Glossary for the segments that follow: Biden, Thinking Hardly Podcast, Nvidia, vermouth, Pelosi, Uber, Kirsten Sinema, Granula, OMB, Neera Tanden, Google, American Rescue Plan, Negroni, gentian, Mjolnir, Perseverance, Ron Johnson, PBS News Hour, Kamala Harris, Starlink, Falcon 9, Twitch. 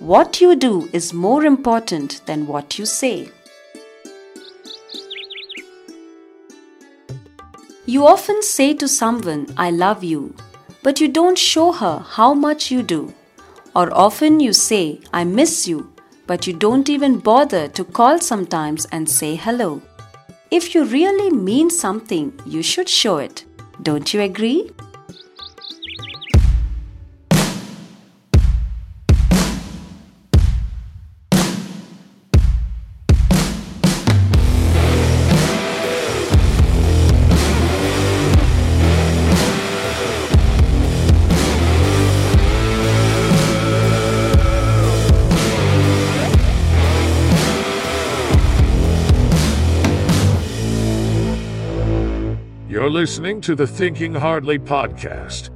what you do is more important than what you say. You often say to someone, "I love you," but you don't show her how much you do. Or often you say, "I miss you," but you don't even bother to call sometimes and say hello. If you really mean something, you should show it. Don't you agree? You're listening to the Thinking Hardly Podcast.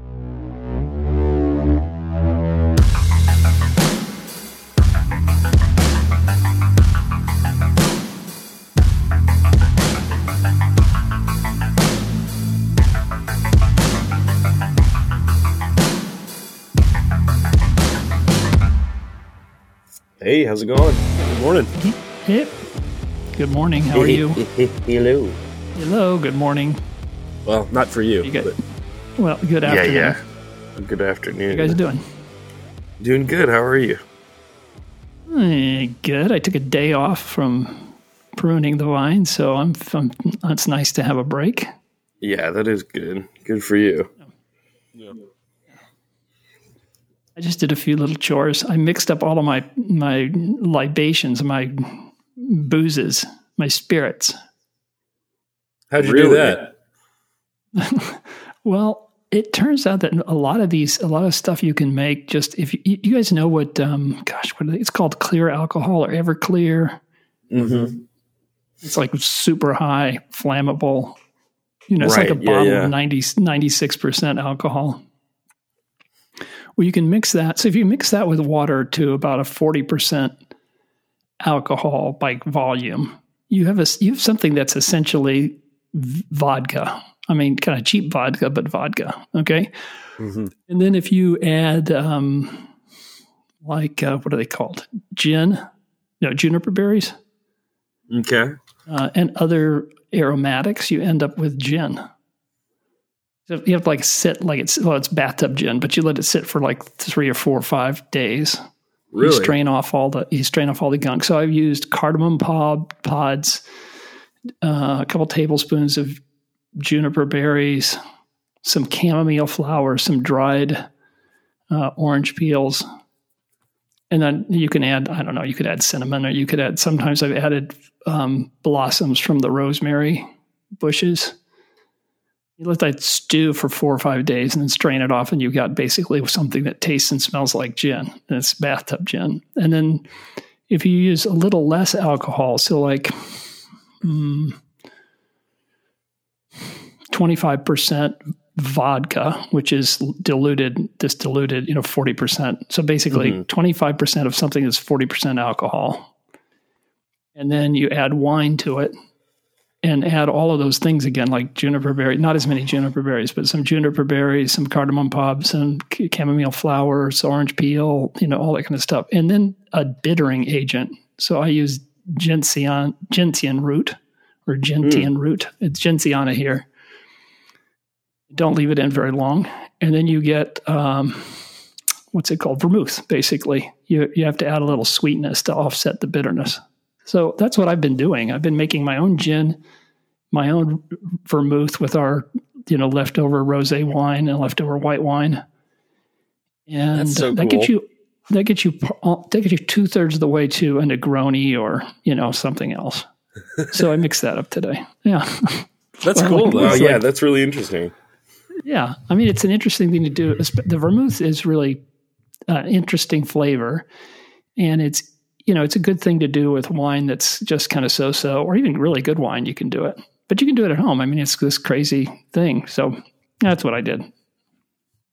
Hey, how's it going? Good morning. Yep. Good morning. How are you? Hello. Hello. Good morning. Well, not for you. Good afternoon. Yeah. Good afternoon. How you guys doing? Doing good. How are you? Good. I took a day off from pruning the vine, so it's nice to have a break. Yeah, that is good. Good for you. Yeah. I just did a few little chores. I mixed up all of my libations, my boozes, my spirits. How'd you do that? Well, it turns out that a lot of stuff you can make just if you guys know what, it's called clear alcohol or Everclear. Mm-hmm. It's like super high flammable, it's like a bottle of 96% alcohol. Well, you can mix that. So if you mix that with water to about a 40% alcohol by volume, you have something that's essentially vodka. I mean, kind of cheap vodka, but vodka, okay? Mm-hmm. And then if you add, what are they called? Juniper berries. Okay. And other aromatics, you end up with gin. So you have to it's bathtub gin, but you let it sit for 3 or 4 or 5 days. Really? You strain off all the gunk. So I've used cardamom pods, a couple tablespoons of juniper berries, some chamomile flower, some dried orange peels. And then you can add, you could add cinnamon or you could add, sometimes I've added blossoms from the rosemary bushes. You let that stew for 4 or 5 days and then strain it off and you've got basically something that tastes and smells like gin. And it's bathtub gin. And then if you use a little less alcohol, so 25% vodka, which is diluted, 40%. So basically 25% of something is 40% alcohol. And then you add wine to it and add all of those things again, like juniper berry, not as many juniper berries, but some juniper berries, some cardamom pods, some chamomile flowers, orange peel, all that kind of stuff. And then a bittering agent. So I use gentian root or gentian root. It's gentiana here. Don't leave it in very long. And then you get, vermouth, basically. You have to add a little sweetness to offset the bitterness. So that's what I've been doing. I've been making my own gin, my own vermouth with our, leftover rosé wine and leftover white wine. And that's so cool. That gets you 2/3 of the way to a Negroni or, something else. So I mixed that up today. Yeah. That's cool, though. Yeah, that's really interesting. Yeah. I mean, it's an interesting thing to do. The vermouth is really an interesting flavor. And it's, it's a good thing to do with wine that's just kind of so-so, or even really good wine, you can do it. But you can do it at home. I mean, it's this crazy thing. So that's what I did.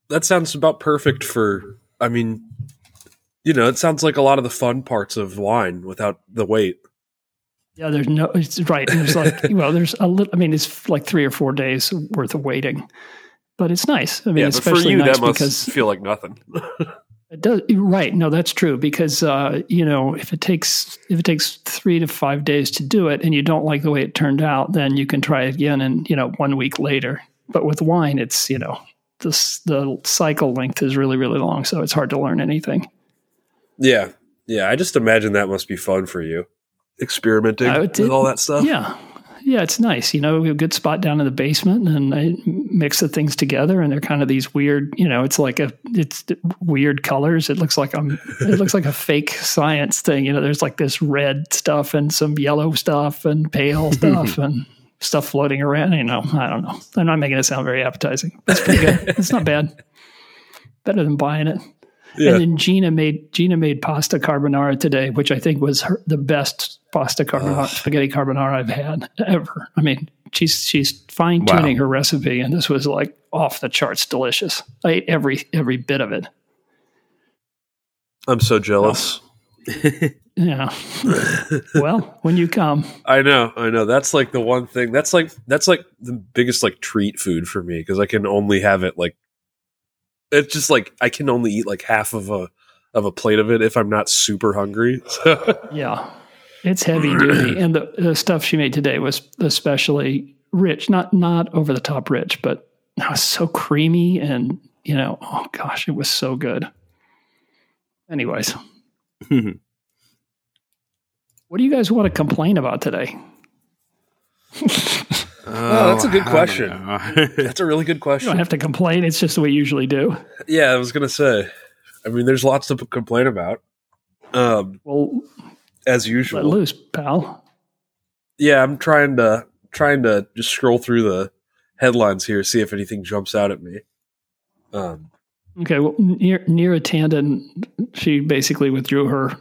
That sounds about perfect for, it sounds like a lot of the fun parts of wine without the weight. Yeah, it's right. There's there's a little, it's 3 or 4 days worth of waiting, but it's nice. I mean, especially for you, nice that must feel like nothing. Right. No, that's true, because if it takes 3 to 5 days to do it, and you don't like the way it turned out, then you can try again, and 1 week later. But with wine, it's the cycle length is really, really long, so it's hard to learn anything. Yeah. I just imagine that must be fun for you, experimenting with all that stuff. Yeah, it's nice. We have a good spot down in the basement, and I mix the things together, and they're kind of these weird, it's weird colors. It looks like a fake science thing. There's like this red stuff and some yellow stuff and pale stuff and stuff floating around. I don't know. I'm not making it sound very appetizing. That's pretty good. It's not bad. Better than buying it. Yeah. And then Gina made pasta carbonara today, which I think was the best pasta carbonara, spaghetti carbonara I've had ever. I mean, she's fine-tuning her recipe, and this was like off the charts delicious. I ate every bit of it. I'm so jealous. Yeah. Well, when you come. I know. That's like the one thing. That's like the biggest like treat food for me, because I can only have it like. It's just like I can only eat like half of a plate of it if I'm not super hungry. Yeah, it's heavy duty, and the stuff she made today was especially rich, not over the top rich, but it was so creamy, and oh gosh, it was so good. Anyways, what do you guys want to complain about today? Oh, that's a good question. That's a really good question. You don't have to complain. It's just what we usually do. Yeah, I was going to say. I mean, there's lots to complain about. Well, as usual. Let loose, pal. Yeah, I'm trying to just scroll through the headlines here, see if anything jumps out at me. Okay, well, Neera Tanden, she basically withdrew her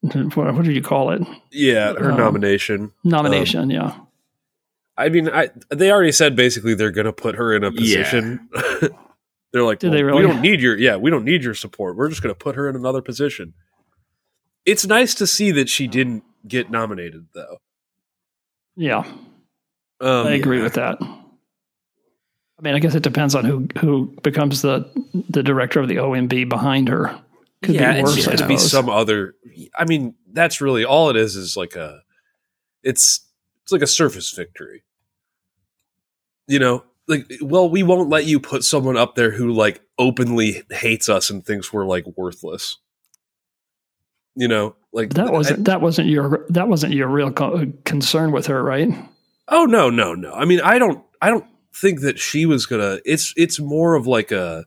what do you call it? Yeah, her nomination. Yeah. I mean, they already said basically they're going to put her in a position. Yeah. They're like, we don't need your support. We're just going to put her in another position. It's nice to see that she didn't get nominated, though. Yeah, I agree with that. I mean, I guess it depends on who becomes the director of the OMB behind her. Could be worse. It could be some other. I mean, that's really all it is. Is like a, it's like a surface victory. We won't let you put someone up there who like openly hates us and thinks we're like worthless. That wasn't your real concern with her, right? Oh no. I mean, I don't think that she was gonna. It's more of like a,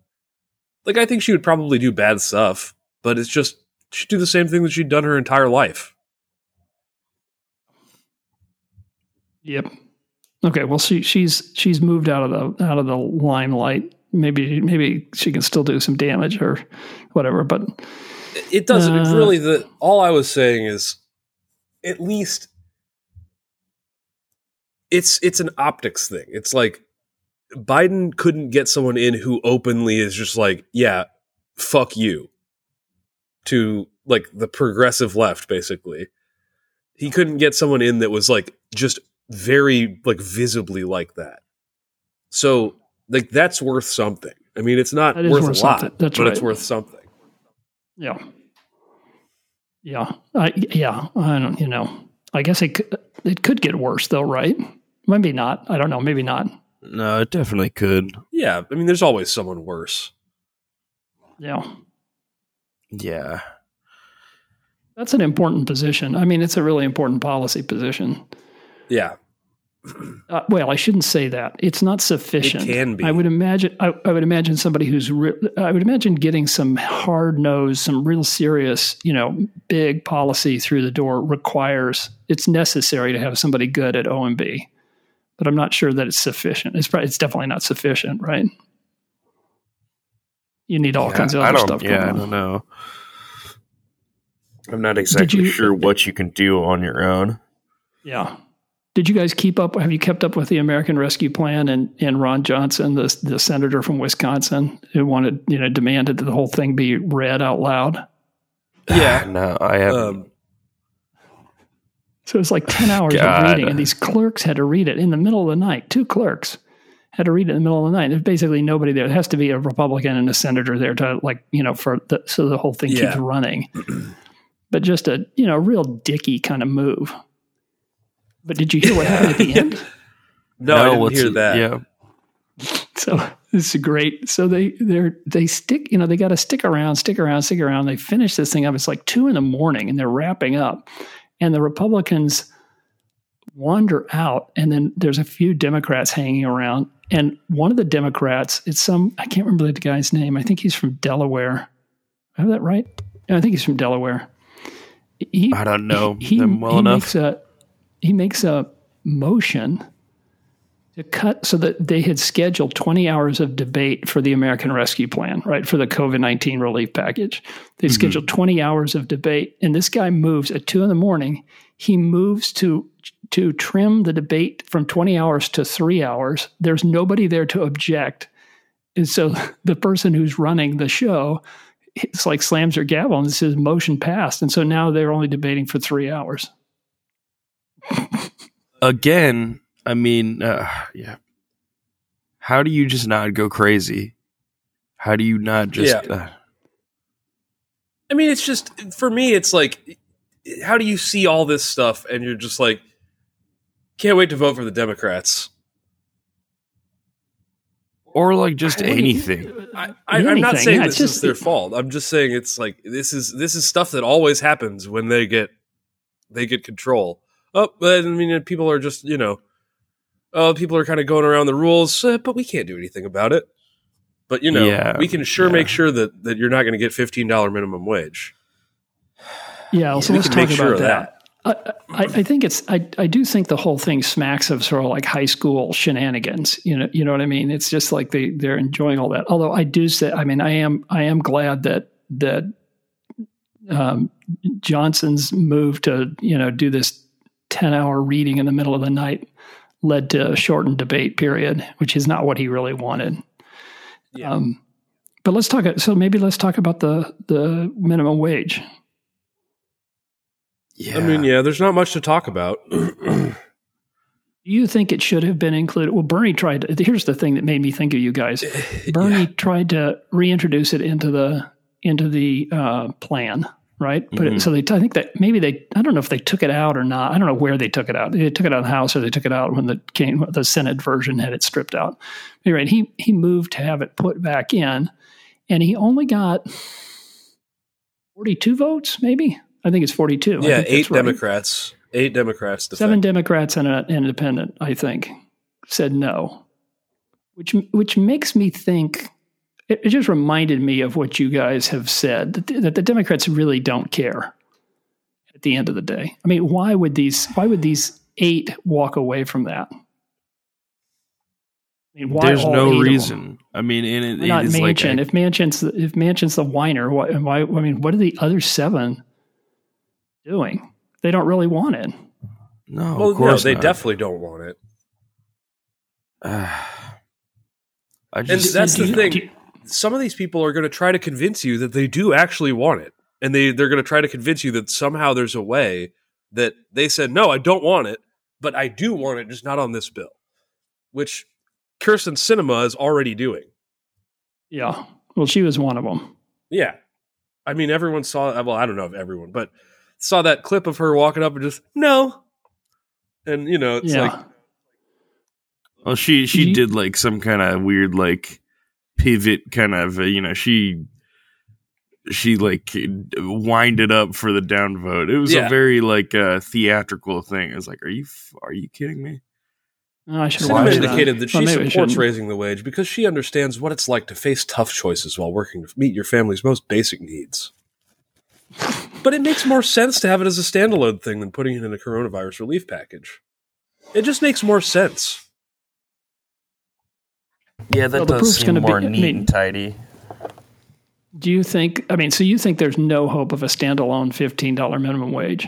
like I think she would probably do bad stuff, but it's just she'd do the same thing that she'd done her entire life. Yep. Okay. Well, she's moved out of the limelight. Maybe she can still do some damage or whatever. But it doesn't really. All I was saying is, at least it's an optics thing. It's like Biden couldn't get someone in who openly is just like, yeah, fuck you, to like the progressive left. Basically, he couldn't get someone in that was like just very like visibly like that. So like that's worth something. I mean, it's not worth a lot, but right. It's worth something. Yeah. I don't, I guess it could get worse though, right? Maybe not. I don't know. Maybe not. No, it definitely could. Yeah. I mean, there's always someone worse. Yeah. Yeah. That's an important position. I mean, it's a really important policy position. Yeah. Well, I shouldn't say that. It's not sufficient. It can be. I would imagine. I would imagine somebody who's. I would imagine getting some hard nose, some real serious, big policy through the door requires. It's necessary to have somebody good at OMB, but I'm not sure that it's sufficient. It's definitely not sufficient, right? You need all kinds of other stuff. Yeah, I don't know. I'm not exactly sure what you can do on your own. Yeah. Did you guys keep up? Have you kept up with the American Rescue Plan and Ron Johnson, the senator from Wisconsin, who demanded that the whole thing be read out loud? Yeah, no, I haven't. So it was like 10 hours of reading, and these clerks had to read it in the middle of the night. Two clerks, had to read it in the middle of the night. There's basically nobody there. It has to be a Republican and a senator there to, like, you know, for the, so the whole thing keeps running. But just a, you know, real dicky kind of move. But did you hear what happened at the end? No, I didn't hear that. Yeah. So this is great. So they stick, you know, they got to stick around. They finish this thing up. It's like 2 a.m. and they're wrapping up. And the Republicans wander out, and then there's a few Democrats hanging around. And one of the Democrats, I can't remember the guy's name. I think he's from Delaware. Have that right? I think he's from Delaware. I don't know them well enough. He makes a motion to cut, so that they had scheduled 20 hours of debate for the American Rescue Plan, right, for the COVID-19 relief package. They scheduled 20 hours of debate, and this guy moves at 2 a.m. He moves to trim the debate from 20 hours to 3 hours. There's nobody there to object. And so the person who's running the show, it's like slams their gavel and says motion passed. And so now they're only debating for 3 hours. Again, I mean, yeah. How do you just not go crazy? How do you not just... Yeah. I mean, it's just, for me, it's like, how do you see all this stuff and you're just like, can't wait to vote for the Democrats? Or like just anything. I'm not saying this is their fault. I'm just saying it's like, this is stuff that always happens when they get control. Oh, I mean, people are just, you know, people are kind of going around the rules, but we can't do anything about it. But, you know, we can make sure that you're not going to get $15 minimum wage. Yeah, so let's talk about that. I think it's, I do think the whole thing smacks of sort of like high school shenanigans. You know what I mean? It's just like they're enjoying all that. Although I do say, I mean, I am glad that Johnson's move to, you know, do this 10-hour reading in the middle of the night led to a shortened debate period, which is not what he really wanted. Yeah. But let's talk. So maybe let's talk about the minimum wage. Yeah. I mean, yeah, there's not much to talk about. You think it should have been included? Well, Bernie tried to, here's the thing that made me think of you guys. Bernie tried to reintroduce it into the plan. Right. But I think that maybe I don't know if they took it out or not. I don't know where they took it out. They took it out of the House, or they took it out when the Senate version had it stripped out. Anyway, he moved to have it put back in, and he only got 42 votes, maybe. I think it's 42. Yeah, 8 Democrats. Right. 8 Democrats. 7 Democrats and an independent, I think, said no, which makes me think. It just reminded me of what you guys have said, that the Democrats really don't care at the end of the day. I mean, why would these 8 walk away from that? I mean, why? There's no reason. I mean, and not Manchin. Like if Manchin's the whiner, why? I mean, what are the other 7 doing? They don't really want it. No, well, of course they definitely don't want it. And that's the thing. Some of these people are going to try to convince you that they do actually want it. And they're going to try to convince you that somehow there's a way that they said, no, I don't want it, but I do want it, just not on this bill, which Kirsten Sinema is already doing. Yeah. Well, she was one of them. Yeah. I mean, everyone saw, well, I don't know if everyone, but saw that clip of her walking up and just, no. And, you know, it's like. Well, she did like some kind of weird, like, pivot kind of, you know, she like winded up for the downvote. It was a very like theatrical thing. I was like, are you kidding me? No, I should have indicated that she supports raising the wage because she understands what it's like to face tough choices while working to meet your family's most basic needs. But it makes more sense to have it as a standalone thing than putting it in a coronavirus relief package. It just makes more sense. Yeah, that does seem more neat and tidy. Do you think? I mean, so you think there's no hope of a standalone $15 minimum wage?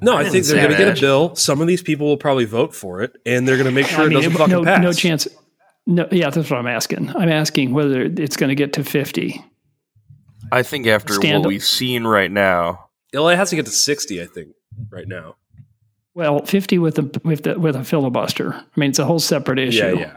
No, I think they're going to get a bill. Some of these people will probably vote for it, and they're going to make sure it doesn't fucking pass. No chance. No, yeah, that's what I'm asking. I'm asking whether it's going to get to 50. I think after what we've seen right now, it has to get to 60. I think right now. Well, 50 with a filibuster. I mean, it's a whole separate issue. Yeah.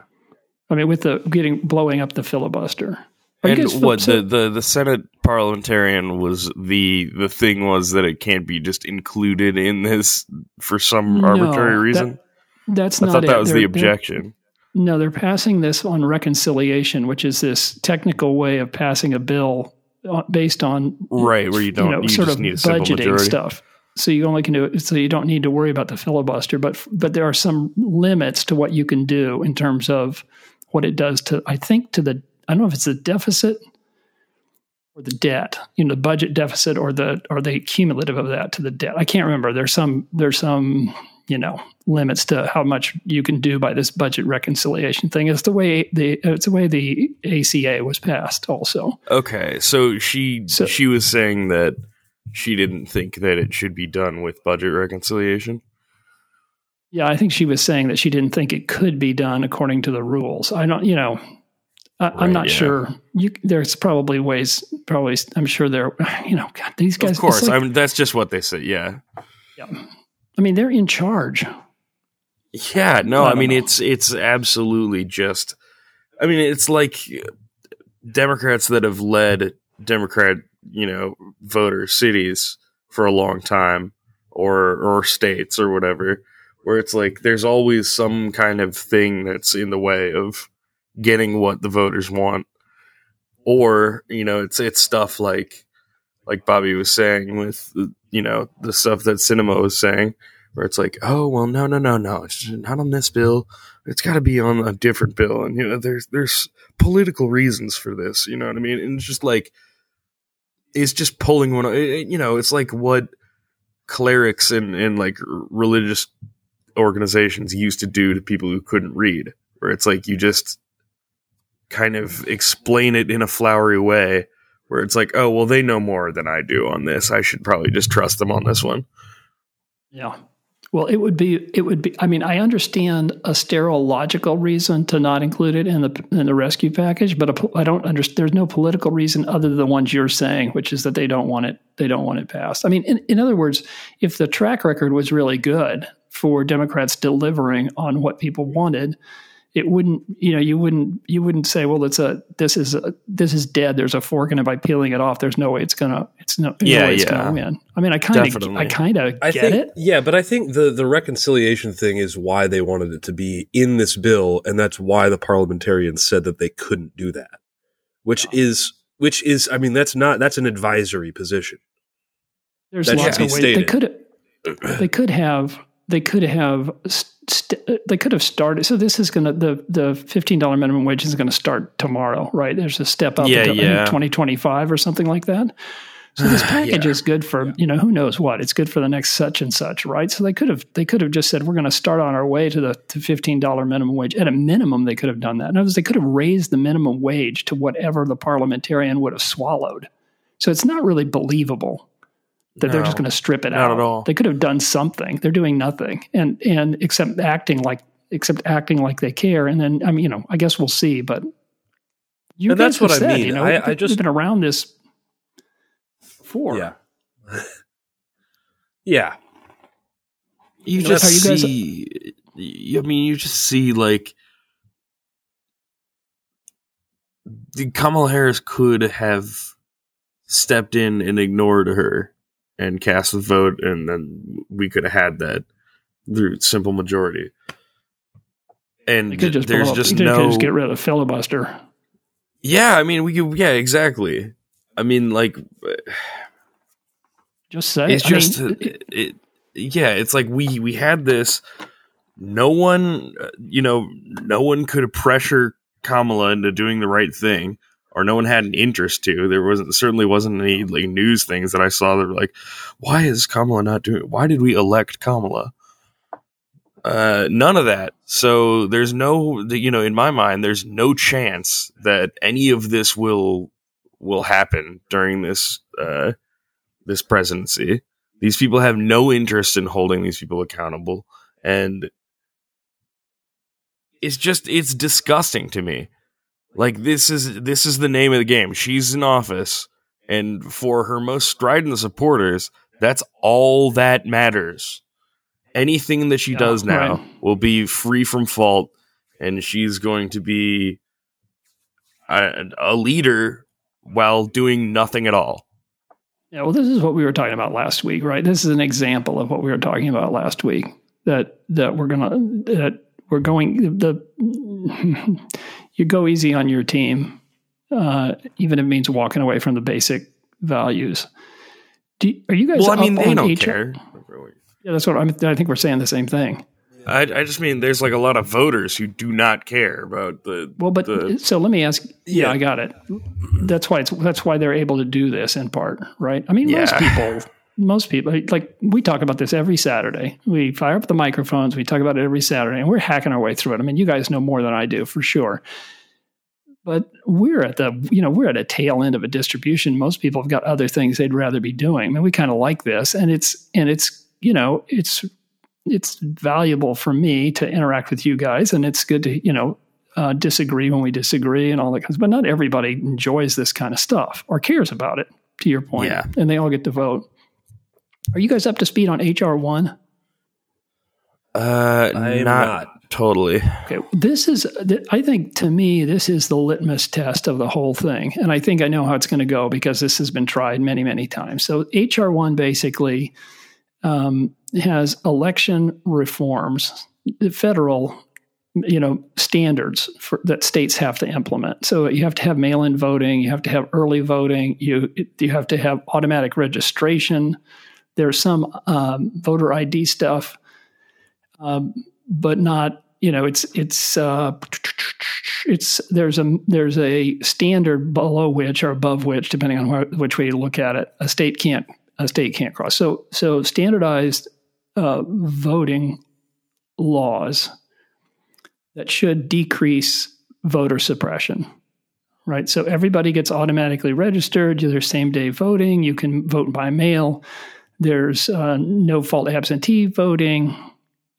I mean, with the blowing up the filibuster. And what the Senate parliamentarian was the thing was that it can't be just included in this for some arbitrary reason. That's not. I thought that was the objection. No, they're passing this on reconciliation, which is this technical way of passing a bill based on where you don't you sort of need a budgeting stuff. So you only can do it. So you don't need to worry about the filibuster, but there are some limits to what you can do in terms of what it does to. I think to the. I don't know if it's the deficit or the debt, the budget deficit or the cumulative of that to the debt. I can't remember. There's some limits to how much you can do by this budget reconciliation thing. It's the way the ACA was passed also. Okay, so she was saying that she didn't think that it should be done with budget reconciliation. Yeah, I think she was saying that she didn't think it could be done according to the rules. I'm not sure. There's probably ways. I'm sure there. God, these guys. Of course, that's just what they said. Yeah. I mean, they're in charge. Yeah. No. I mean, it's absolutely just. I mean, it's like Democrats that have led Democrat, voter cities for a long time, or states or whatever, where it's like there's always some kind of thing that's in the way of getting what the voters want, or it's stuff like Bobby was saying with the stuff that Sinema was saying, where it's like, oh well, no, it's not on this bill, it's got to be on a different bill, and there's political reasons for this, what I mean, and it's just like it's just pulling one, it's like what clerics and like religious organizations used to do to people who couldn't read, where it's like you just kind of explain it in a flowery way where it's like, oh, well, they know more than I do on this. I should probably just trust them on this one. Yeah. Well, it would be, I mean, I understand a sterile logical reason to not include it in the rescue package, but I don't understand. There's no political reason other than the ones you're saying, which is that they don't want it passed. I mean, in other words, if the track record was really good for Democrats delivering on what people wanted, it wouldn't, you wouldn't say, well, this is dead. There's a fork in it. By peeling it off, there's no way it's gonna win. I mean, I kind of get it. Yeah, but I think the reconciliation thing is why they wanted it to be in this bill, and that's why the parliamentarians said that they couldn't do that, which is, I mean, that's an advisory position. There's lots of ways they could have started. So this is going to, the $15 minimum wage is going to start tomorrow, right? There's a step up in 2025 or something like that. So this package is good for, who knows what. It's good for the next such and such, right? So they could have just said, we're going to start on our way to the $15 minimum wage. At a minimum, they could have done that. In other words, they could have raised the minimum wage to whatever the parliamentarian would have swallowed. So it's not really believable that they're just going to strip it out. Not at all. They could have done something. They're doing nothing, and except acting like they care. And then, I mean, I guess we'll see. But that's what I mean. I just been around this before. Yeah. Yeah. You just see like Kamala Harris could have stepped in and ignored her and cast the vote, and then we could have had that through simple majority. And you could just get rid of filibuster. Yeah, I mean, exactly. I mean, like, just say it's just, I mean, it's like we had this. No one could pressure Kamala into doing the right thing. Or no one had an interest to. There certainly wasn't any like news things that I saw that were like, why is Kamala not doing it? Why did we elect Kamala? None of that. So there's no, in my mind, there's no chance that any of this will happen during this presidency. These people have no interest in holding these people accountable, and it's disgusting to me. Like, this is the name of the game. She's in office, and for her most strident supporters, that's all that matters. Anything that she does now will be free from fault, and she's going to be a leader while doing nothing at all. Yeah, well, this is what we were talking about last week, right? This is an example of what we were talking about last week, you go easy on your team, even if it means walking away from the basic values. Are you guys? Well, I mean, they don't care. Yeah, that's what I think we're saying the same thing. I just mean there's like a lot of voters who do not care about the. Well, but so let me ask. Yeah, I got it. That's why they're able to do this in part, right? I mean, most people, like we talk about this every Saturday. We fire up the microphones. We talk about it every Saturday, and we're hacking our way through it. I mean, you guys know more than I do for sure. But we're at a tail end of a distribution. Most people have got other things they'd rather be doing. I mean, we kind of like this, and it's valuable for me to interact with you guys, and it's good to, disagree when we disagree and all that kind of stuff. But not everybody enjoys this kind of stuff or cares about it, to your point. Yeah. And they all get to vote. Are you guys up to speed on HR1? I'm not totally. Okay. I think to me, this is the litmus test of the whole thing. And I think I know how it's going to go because this has been tried many, many times. So HR1 basically has election reforms, federal, standards that states have to implement. So you have to have mail-in voting, you have to have early voting, you have to have automatic registration. There's some voter ID stuff, but not, there's a standard below which or above which, depending on which way you look at it, a state can't cross. So standardized voting laws that should decrease voter suppression, right? So everybody gets automatically registered. There's same-day voting. You can vote by mail. There's no-fault absentee voting.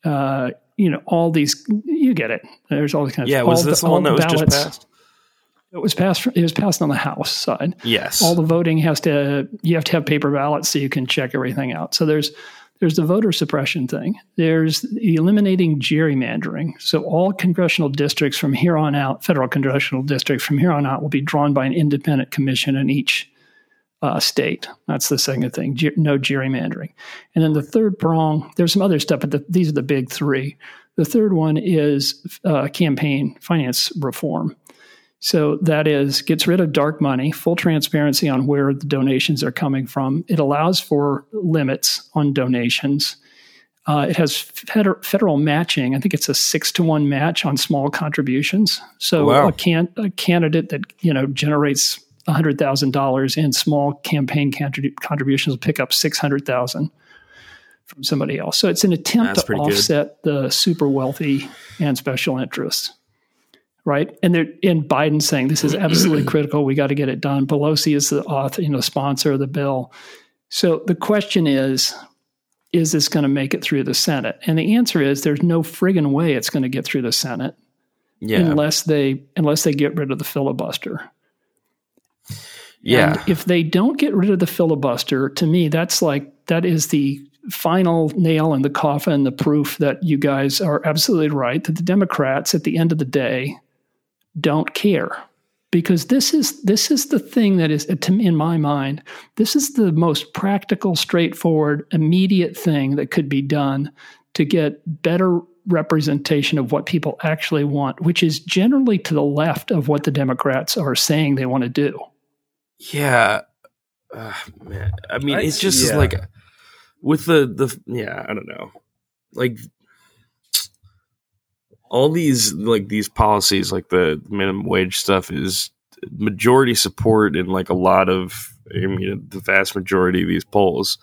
All these, you get it. There's all these kinds of was this the one that was just passed? It was passed on the House side. Yes. All the voting you have to have paper ballots so you can check everything out. So there's the voter suppression thing. There's eliminating gerrymandering. So all congressional districts from here on out, federal congressional districts from here on out, will be drawn by an independent commission in each state. That's the second thing, no gerrymandering. And then the third prong, there's some other stuff, but these are the big three. The third one is campaign finance reform. So that gets rid of dark money, full transparency on where the donations are coming from. It allows for limits on donations. It has federal matching. I think it's a 6-to-1 match on small contributions. So a candidate that generates $100,000 in small campaign contributions will pick up $600,000 from somebody else. So it's an attempt to offset the super wealthy and special interests. Right, and Biden's saying this is absolutely critical. We got to get it done. Pelosi is the author, sponsor of the bill. So the question is this going to make it through the Senate? And the answer is there's no friggin' way it's going to get through the Senate, unless they get rid of the filibuster. Yeah, and if they don't get rid of the filibuster, to me that is the final nail in the coffin, the proof that you guys are absolutely right, that the Democrats at the end of the day don't care, because this is the thing that is, to me, in my mind, this is the most practical, straightforward, immediate thing that could be done to get better representation of what people actually want, which is generally to the left of what the Democrats are saying they want to do. Yeah, man. I mean, it's just like with the I don't know, like. All these policies, like the minimum wage stuff, is majority support in like a lot of, the vast majority of these polls.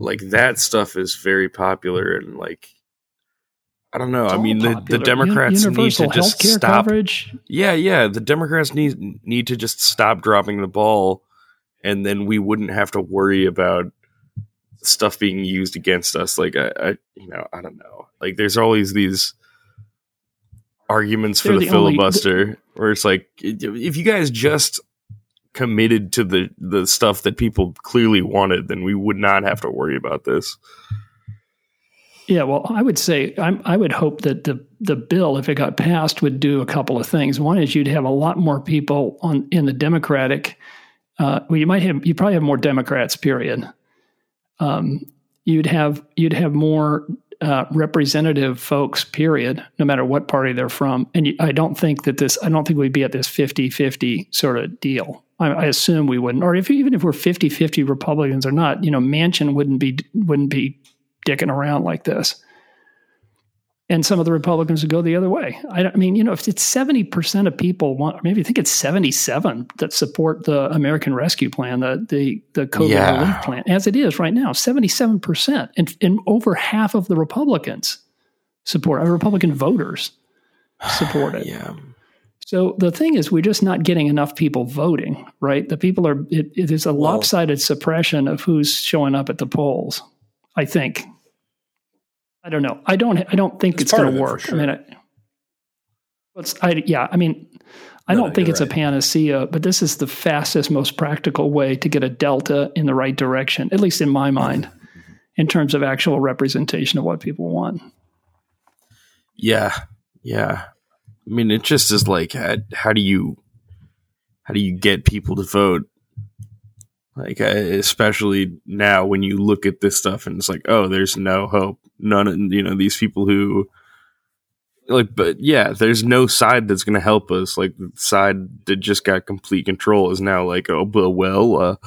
Like that stuff is very popular, and like, I don't know. I mean, the Democrats need to just stop. Coverage. Yeah. The Democrats need to just stop dropping the ball, and then we wouldn't have to worry about stuff being used against us. Like I don't know. Like there's always these arguments for the filibuster where it's like, if you guys just committed to the stuff that people clearly wanted, then we would not have to worry about this. Yeah, well, I would say I would hope that the bill, if it got passed, would do a couple of things. One is you'd have a lot more people in the Democratic. You probably have more Democrats. Period. You'd have more representative folks. Period. No matter what party they're from, and I don't think we'd be at this 50-50 sort of deal. I assume we wouldn't, or even if we're 50-50 Republicans or not, Manchin wouldn't be dicking around like this. And some of the Republicans would go the other way. If it's 70% of people it's 77 that support the American Rescue Plan, the COVID relief plan, as it is right now, 77%. And over half of the Republicans Republican voters support it. Yeah. So the thing is, we're just not getting enough people voting, right? The people it is a lopsided suppression of who's showing up at the polls. I think. I don't know. I don't think it's going to work. Sure. I don't think it's a panacea, but this is the fastest, most practical way to get a delta in the right direction, at least in my mind, in terms of actual representation of what people want. Yeah. Yeah. I mean, it just is like, how do you get people to vote? Like, especially now when you look at this stuff and it's like, oh, there's no hope. None, these people who like, but yeah, there's no side that's going to help us. Like the side that just got complete control is now like, oh, well,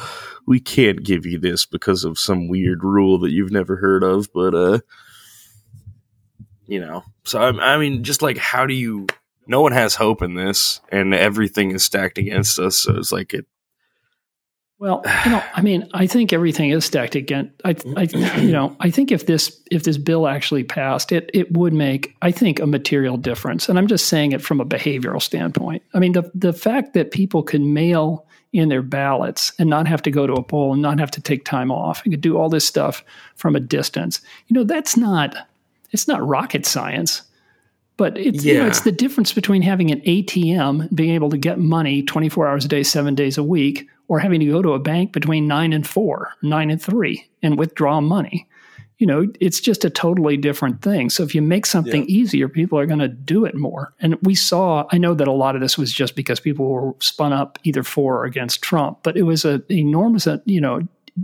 we can't give you this because of some weird rule that you've never heard of. But, so just like, how do you, no one has hope in this and everything is stacked against us. So it's like it. Well, I think everything is stacked against. I think if this bill actually passed, it would make, I think, a material difference. And I'm just saying it from a behavioral standpoint. I mean, the fact that people can mail in their ballots and not have to go to a poll and not have to take time off and could do all this stuff from a distance. It's not rocket science. But it's the difference between having an ATM and being able to get money 24 hours a day, 7 days a week, or having to go to a bank between 9 and 3 and withdraw money. It's just a totally different thing. So if you make something easier, people are going to do it more. And I know that a lot of this was just because people were spun up either for or against Trump, but it was an enormous,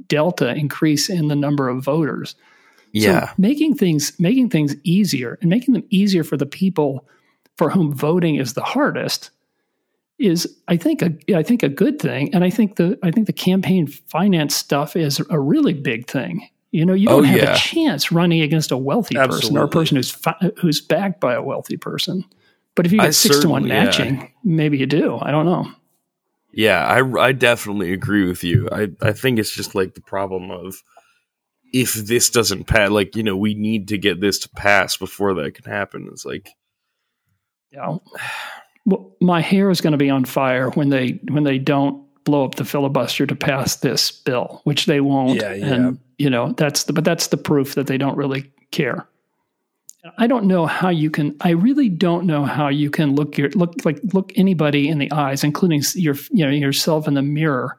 delta increase in the number of voters. Yeah. So making things easier and making them easier for the people for whom voting is the hardest is, I think a good thing. And I think the campaign finance stuff is a really big thing. You don't have a chance running against a wealthy person or a person who's backed by a wealthy person. But if you get 6-to-1 matching, maybe you do. I don't know. Yeah, I definitely agree with you. I think it's just like the problem of, if this doesn't pass, like, we need to get this to pass before that can happen. It's like, well, my hair is going to be on fire when they don't blow up the filibuster to pass this bill, which they won't. Yeah, yeah. And that's the proof that they don't really care. I really don't know how you can look anybody in the eyes, including yourself in the mirror,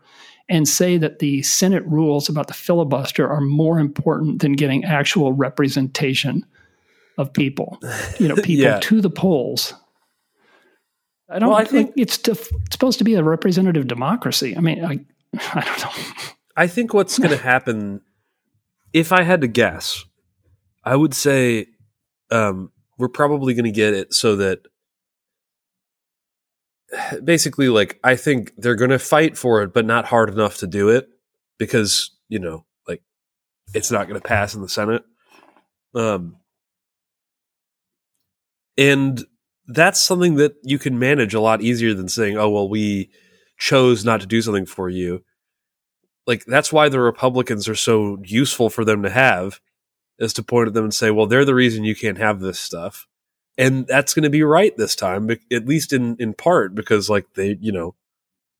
and say that the Senate rules about the filibuster are more important than getting actual representation of people, to the polls. I think it's supposed to be a representative democracy. I mean, I don't know. I think what's going to happen, if I had to guess, I would say we're probably going to get it so that basically, like, I think they're going to fight for it, but not hard enough to do it because, it's not going to pass in the Senate. And that's something that you can manage a lot easier than saying, oh, well, we chose not to do something for you. Like, that's why the Republicans are so useful for them to have, is to point at them and say, well, they're the reason you can't have this stuff. And that's going to be right this time, at least in part, because like they,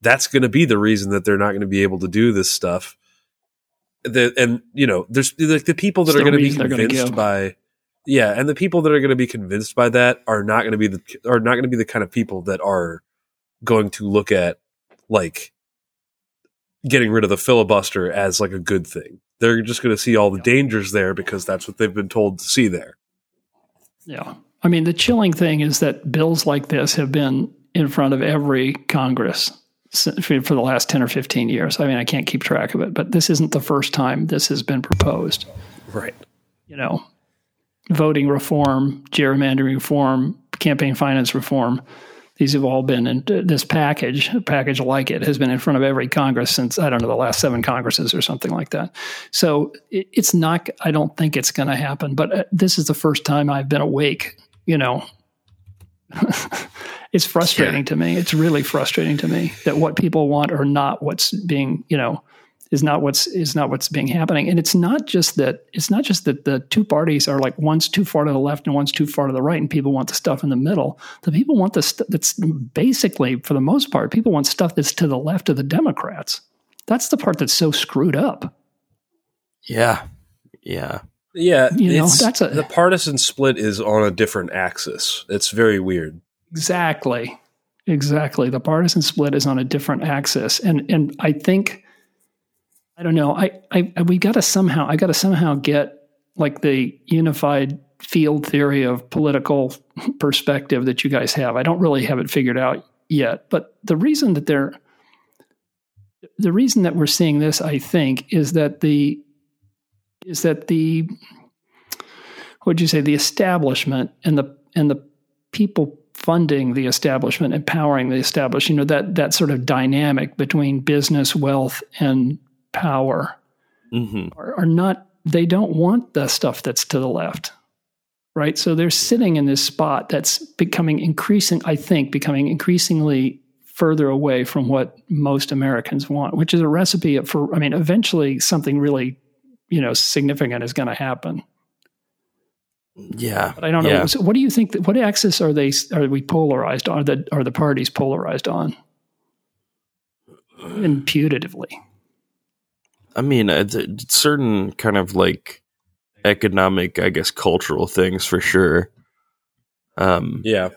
that's going to be the reason that they're not going to be able to do this stuff. There's like the people that are going to be convinced by, and the people that are going to be convinced by that are not going to be the kind of people that are going to look at like getting rid of the filibuster as like a good thing. They're just going to see all the dangers there because that's what they've been told to see there. Yeah. I mean, the chilling thing is that bills like this have been in front of every Congress for the last 10 or 15 years. I mean, I can't keep track of it, but this isn't the first time this has been proposed. Right. You know, voting reform, gerrymandering reform, campaign finance reform. These have all been in this package. A package like it has been in front of every Congress since, I don't know, the last 7 Congresses or something like that. So it's not, I don't think it's going to happen, but this is the first time I've been awake, you know. It's frustrating to me. It's really frustrating to me that what people want are not what's being, you know, is not what's being happening. And it's not just that the two parties are like one's too far to the left and one's too far to the right, and people want the stuff in the middle. The people want the stuff that's basically, for the most part, people want stuff that's to the left of the Democrats. That's the part that's so screwed up. Yeah. Yeah. Yeah. You know, the partisan split is on a different axis. It's very weird. Exactly. The partisan split is on a different axis. And I think, I don't know. I got to somehow get like the unified field theory of political perspective that you guys have. I don't really have it figured out yet, but the reason that we're seeing this, I think, is that the what'd you say, the establishment and the people funding the establishment, empowering the establishment, you know, that sort of dynamic between business, wealth, and power are not, they don't want the stuff that's to the left, right? So they're sitting in this spot that's becoming increasingly further away from what most Americans want, which is a recipe for, I mean, eventually something really, you know, significant is going to happen. Yeah. But I don't know. So what do you think, what axis are we polarized on? Are the parties polarized on? Imputatively. I mean, certain kind of like economic, I guess, cultural things for sure. Yeah.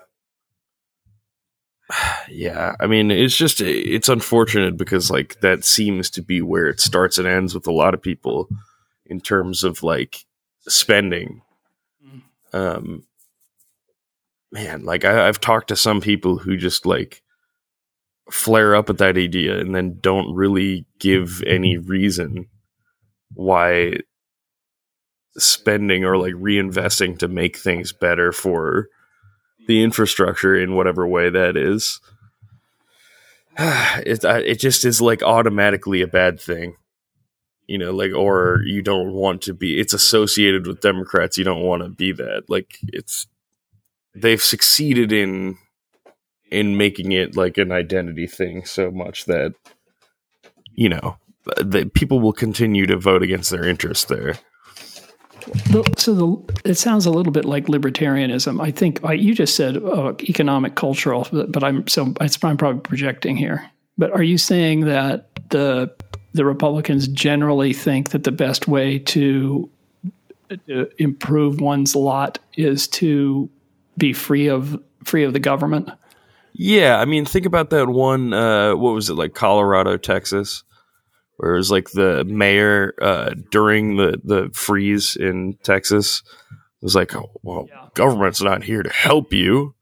I mean, it's unfortunate because like that seems to be where it starts and ends with a lot of people in terms of like spending. Man, like I've talked to some people who just like flare up at that idea and then don't really give any reason why spending or like reinvesting to make things better for the infrastructure in whatever way that is, it just is like automatically a bad thing, you know, like, or you don't want to be, it's associated with Democrats. You don't want to be that. Like they've succeeded in making it like an identity thing so much that, you know, that people will continue to vote against their interests there. So it sounds a little bit like libertarianism. I think you just said economic, cultural, but I'm probably projecting here. But are you saying that the Republicans generally think that the best way to improve one's lot is to be free of the government? Yeah, I mean, think about that one, what was it, like Colorado, Texas, where it was like the mayor during the freeze in Texas was like, oh, well, government's not here to help you.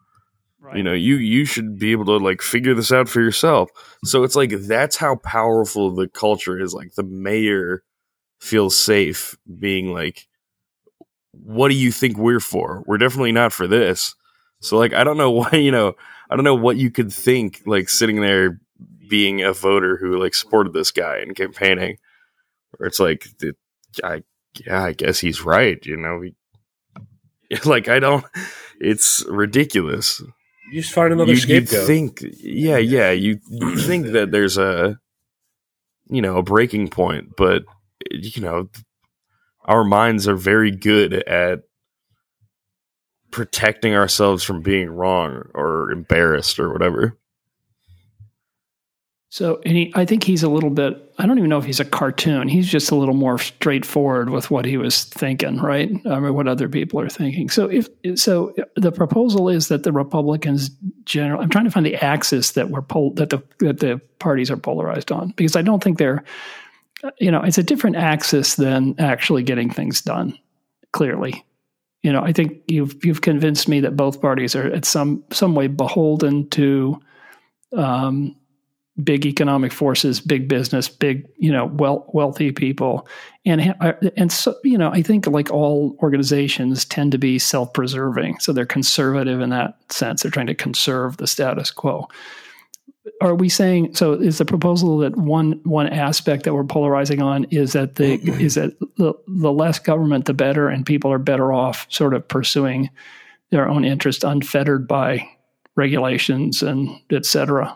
Right. You know, you should be able to like figure this out for yourself. So it's like that's how powerful the culture is. Like the mayor feels safe being like, what do you think we're for? We're definitely not for this. So like, I don't know why, you know, I don't know what you could think, like sitting there being a voter who like supported this guy and campaigning, where it's like, I guess he's right. You know, it's ridiculous. You just find another scapegoat. You think that there's a, you know, a breaking point, but you know, our minds are very good at protecting ourselves from being wrong or embarrassed or whatever. So, and I think he's a little bit, I don't even know if he's a cartoon. He's just a little more straightforward with what he was thinking, right? I mean, what other people are thinking. So the proposal is that the Republicans generally, I'm trying to find the axis that the parties are polarized on, because I don't think they're, you know, it's a different axis than actually getting things done, clearly. You know, I think you've convinced me that both parties are at some way beholden to, big economic forces, big business, big, you know, wealthy people. And so, you know, I think like all organizations tend to be self-preserving. So they're conservative in that sense. They're trying to conserve the status quo. Are we saying, so is the proposal that one aspect that we're polarizing on is that the less government, the better, and people are better off sort of pursuing their own interest unfettered by regulations and et cetera?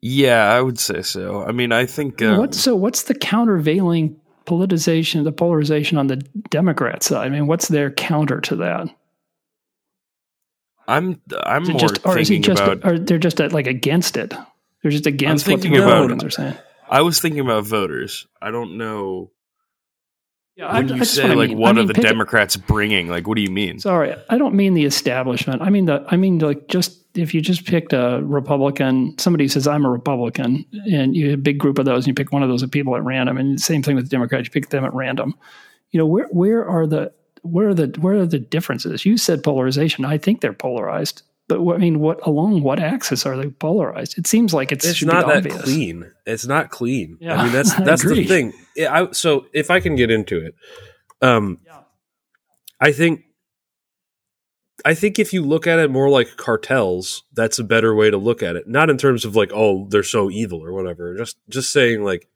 Yeah, I would say so. I mean, I think... what's the countervailing politicization, the polarization on the Democrat side? I mean, what's their counter to that? I'm more just, or thinking just, about... Or they're just like against it. They're just against what the Republicans are saying. I was thinking about voters. I don't know... Yeah, when you say, like, what are the Democrats bringing? Like, what do you mean? Sorry, I don't mean the establishment. I mean, like, just if you just picked a Republican, somebody says, I'm a Republican, and you have a big group of those, and you pick one of those people at random, and same thing with Democrats, you pick them at random. You know, where are the differences? You said polarization. I think they're polarized. But I mean, along what axis are they polarized? It seems like it's not that obvious. Clean. It's not clean. Yeah, I mean, that's the thing. So if I can get into it, yeah. I think if you look at it more like cartels, that's a better way to look at it. Not in terms of like, oh, they're so evil or whatever. Just saying like,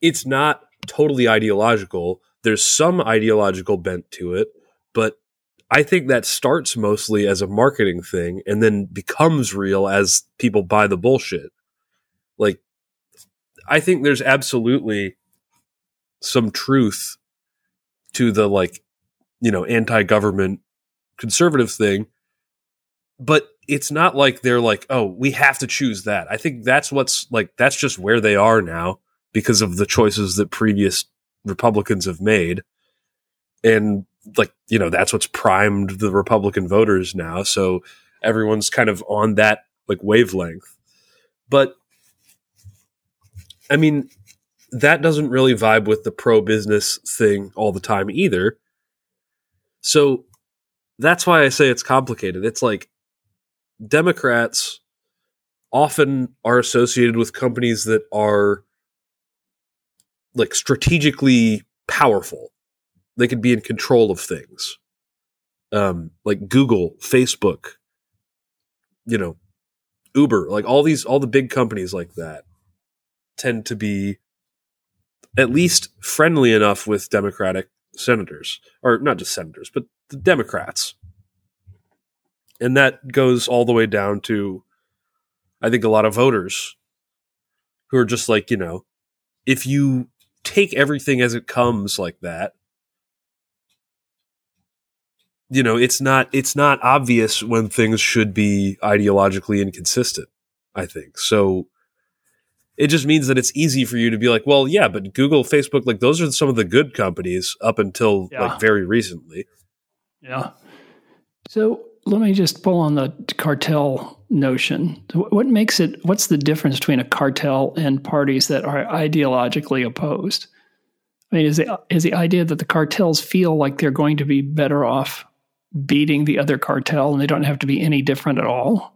it's not totally ideological. There's some ideological bent to it, but I think that starts mostly as a marketing thing and then becomes real as people buy the bullshit. Like, I think there's absolutely some truth to the, like, you know, anti-government conservative thing, but it's not like they're like, oh, we have to choose that. I think that's what's like, that's just where they are now because of the choices that previous Republicans have made. And, like, you know, that's what's primed the Republican voters now. So everyone's kind of on that like wavelength. But I mean, that doesn't really vibe with the pro-business thing all the time either. So that's why I say it's complicated. It's like Democrats often are associated with companies that are like strategically powerful. They could be in control of things, like Google, Facebook, you know, Uber, like all the big companies like that tend to be at least friendly enough with Democratic senators, or not just senators, but the Democrats. And that goes all the way down to, I think, a lot of voters who are just like, you know, if you take everything as it comes like that, you know, it's not obvious when things should be ideologically inconsistent, I think. So it just means that it's easy for you to be like, well, yeah, but Google, Facebook, like those are some of the good companies up until like very recently. Yeah. So let me just pull on the cartel notion. What makes it, what's the difference between a cartel and parties that are ideologically opposed? I mean, is the idea that the cartels feel like they're going to be better off beating the other cartel, and they don't have to be any different at all?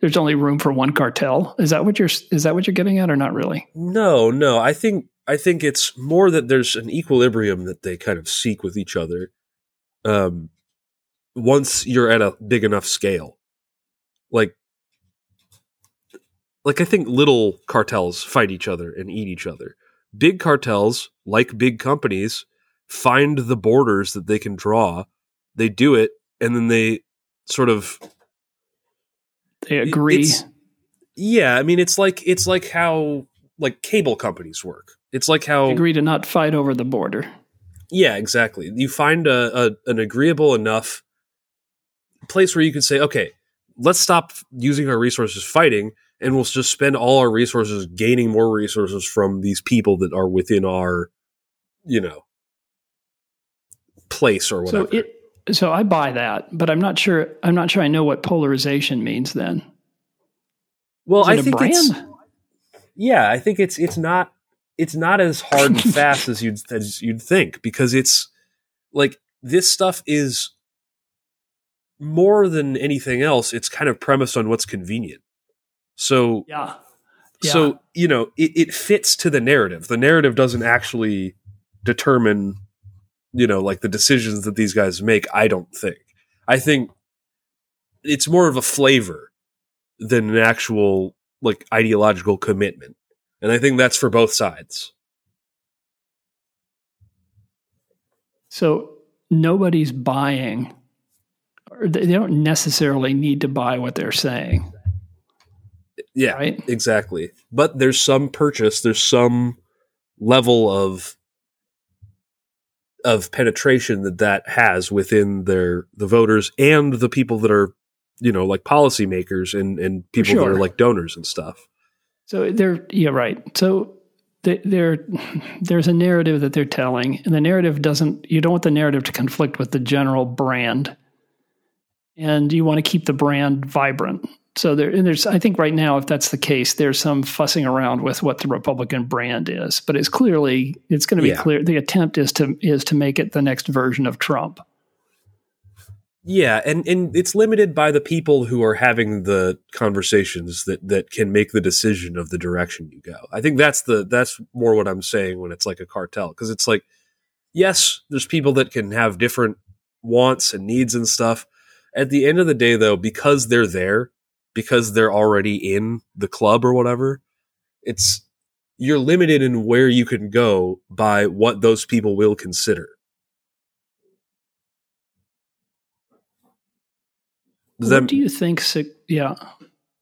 There's only room for one cartel. Is that what you're getting at, or not really? No. I think it's more that there's an equilibrium that they kind of seek with each other. Once you're at a big enough scale, like I think little cartels fight each other and eat each other. Big cartels, like big companies, find the borders that they can draw. They do it, and then they sort of they agree. Yeah, I mean, it's like how like cable companies work. It's like how they agree to not fight over the border. Yeah, exactly. You find an agreeable enough place where you can say, okay, let's stop using our resources fighting, and we'll just spend all our resources gaining more resources from these people that are within our, you know, place or whatever. So I buy that, but I'm not sure I know what polarization means then. Well, I think brand? I think it's not as hard and fast as you'd think, because it's like this stuff is more than anything else. It's kind of premised on what's convenient. So, yeah. So, you know, it fits to the narrative. The narrative doesn't actually determine, you know, like the decisions that these guys make. I don't think. I think it's more of a flavor than an actual like ideological commitment. And I think that's for both sides. So nobody's buying, or they don't necessarily need to buy what they're saying. Yeah, right? Exactly. But there's some purchase, there's some level of penetration that has within the voters and the people that are, you know, like policymakers and people that are like donors and stuff. So So there's a narrative that they're telling, and the narrative you don't want the narrative to conflict with the general brand, and you want to keep the brand vibrant. So I think right now, if that's the case, there's some fussing around with what the Republican brand is, but it's going to be clear. The attempt is to make it the next version of Trump. Yeah, and it's limited by the people who are having the conversations that can make the decision of the direction you go. I think that's more what I'm saying when it's like a cartel, because it's like, yes, there's people that can have different wants and needs and stuff. At the end of the day, though, because they're there, because they're already in the club or whatever, you're limited in where you can go by what those people will consider. What do you think? Yeah,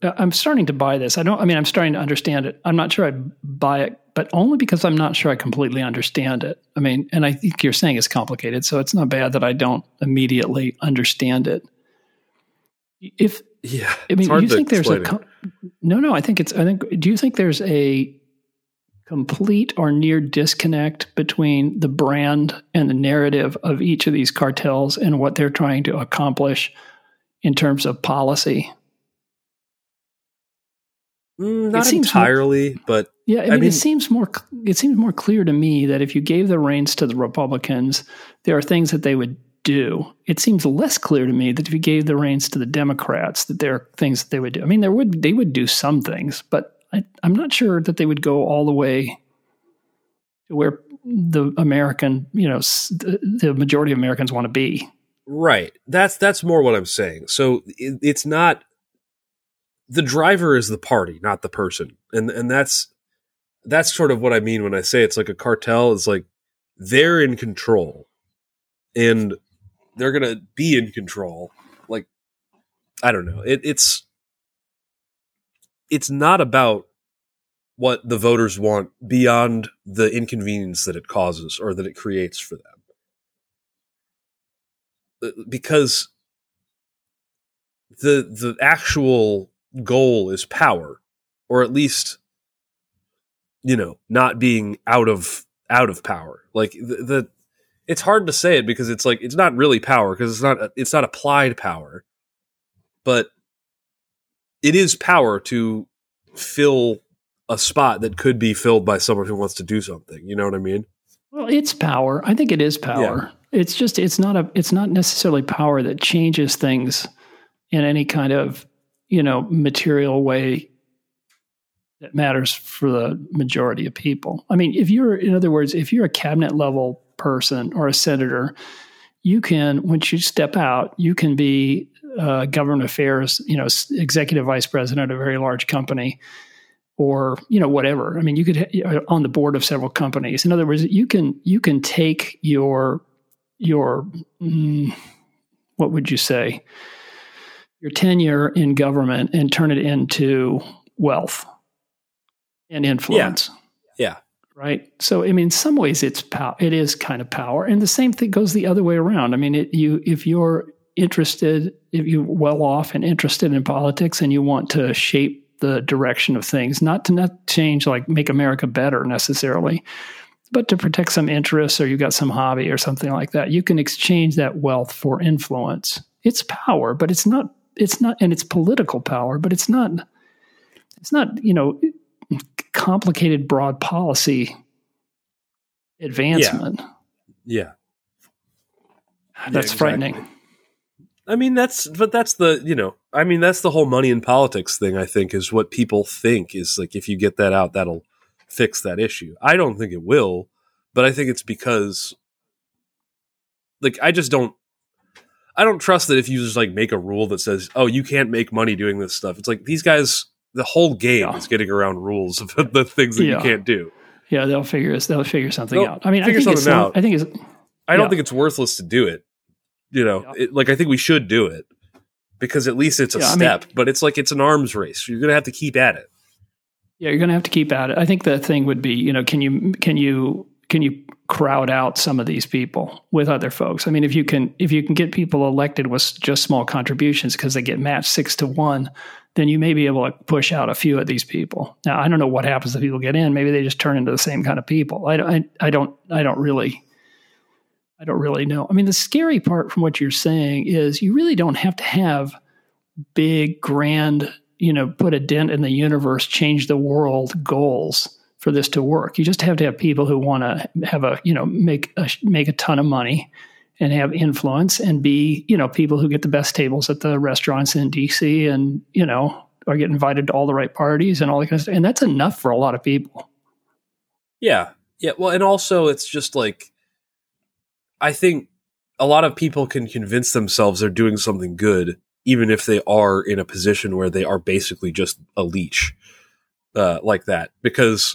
I'm starting to buy this. I'm starting to understand it. I'm not sure I buy it, but only because I'm not sure I completely understand it. I mean, and I think you're saying it's complicated, so it's not bad that I don't immediately understand it. Do you think there's a complete or near disconnect between the brand and the narrative of each of these cartels and what they're trying to accomplish in terms of policy? Not entirely, but yeah, I mean, it seems more clear to me that if you gave the reins to the Republicans, there are things that they would do. It seems less clear to me that if you gave the reins to the Democrats, that there are things that they would do. I mean, they would do some things, but I'm not sure that they would go all the way to where the American, you know, the majority of Americans want to be. Right. That's more what I'm saying. So it's not, the driver is the party, not the person. And that's sort of what I mean when I say it's like a cartel. It's like they're in control and they're going to be in control. Like, I don't know. It's not about what the voters want beyond the inconvenience that it causes or that it creates for them. Because the actual goal is power, or at least, you know, not being out of power. Like it's hard to say it because it's like it's not really power because it's not applied power, but it is power to fill a spot that could be filled by someone who wants to do something. You know what I mean? Well, it's power. I think it is power. Yeah. It's just, it's not necessarily power that changes things in any kind of, you know, material way that matters for the majority of people. I mean, in other words, if you're a cabinet level person or a senator, you can, once you step out, you can be government affairs, you know, executive vice president of a very large company, or, you know, whatever. I mean, you could on the board of several companies. In other words, you can take your what would you say, your tenure in government and turn it into wealth and influence. Yeah. Right. So, I mean, in some ways it is kind of power, and the same thing goes the other way around. I mean, if you're well off and interested in politics and you want to shape the direction of things, not change, like make America better necessarily, but to protect some interests, or you've got some hobby or something like that. You can exchange that wealth for influence. It's power, but it's not, and it's political power, but it's not, you know, complicated broad policy advancement. Yeah. That's exactly. Frightening. I mean, that's the whole money in politics thing, I think, is what people think is like, if you get that out, that'll fix that issue. I don't think it will, but I think it's because, like, I don't trust that if you just like make a rule that says, oh, you can't make money doing this stuff. It's like these guys, the whole game is getting around rules of the things that you can't do. Yeah. They'll figure something out. I mean, I don't think it's worthless to do it. You know, I think we should do it because at least it's a step, but it's like, it's an arms race. You're going to have to keep at it. Yeah. You're going to have to keep at it. I think the thing would be, you know, can you crowd out some of these people with other folks? I mean, if you can get people elected with just small contributions because they get matched 6-1, then you may be able to push out a few of these people. Now, I don't know what happens if people get in. Maybe they just turn into the same kind of people. I don't really know. I mean, the scary part from what you're saying is you really don't have to have big, grand, you know, put a dent in the universe, change the world goals for this to work. You just have to have people who want to have a, you know, make a ton of money and have influence and be, you know, people who get the best tables at the restaurants in DC and, you know, are getting invited to all the right parties and all that kind of stuff. And that's enough for a lot of people. Yeah. Yeah. Well, and also it's just like, I think a lot of people can convince themselves they're doing something good, even if they are in a position where they are basically just a leech like that. Because,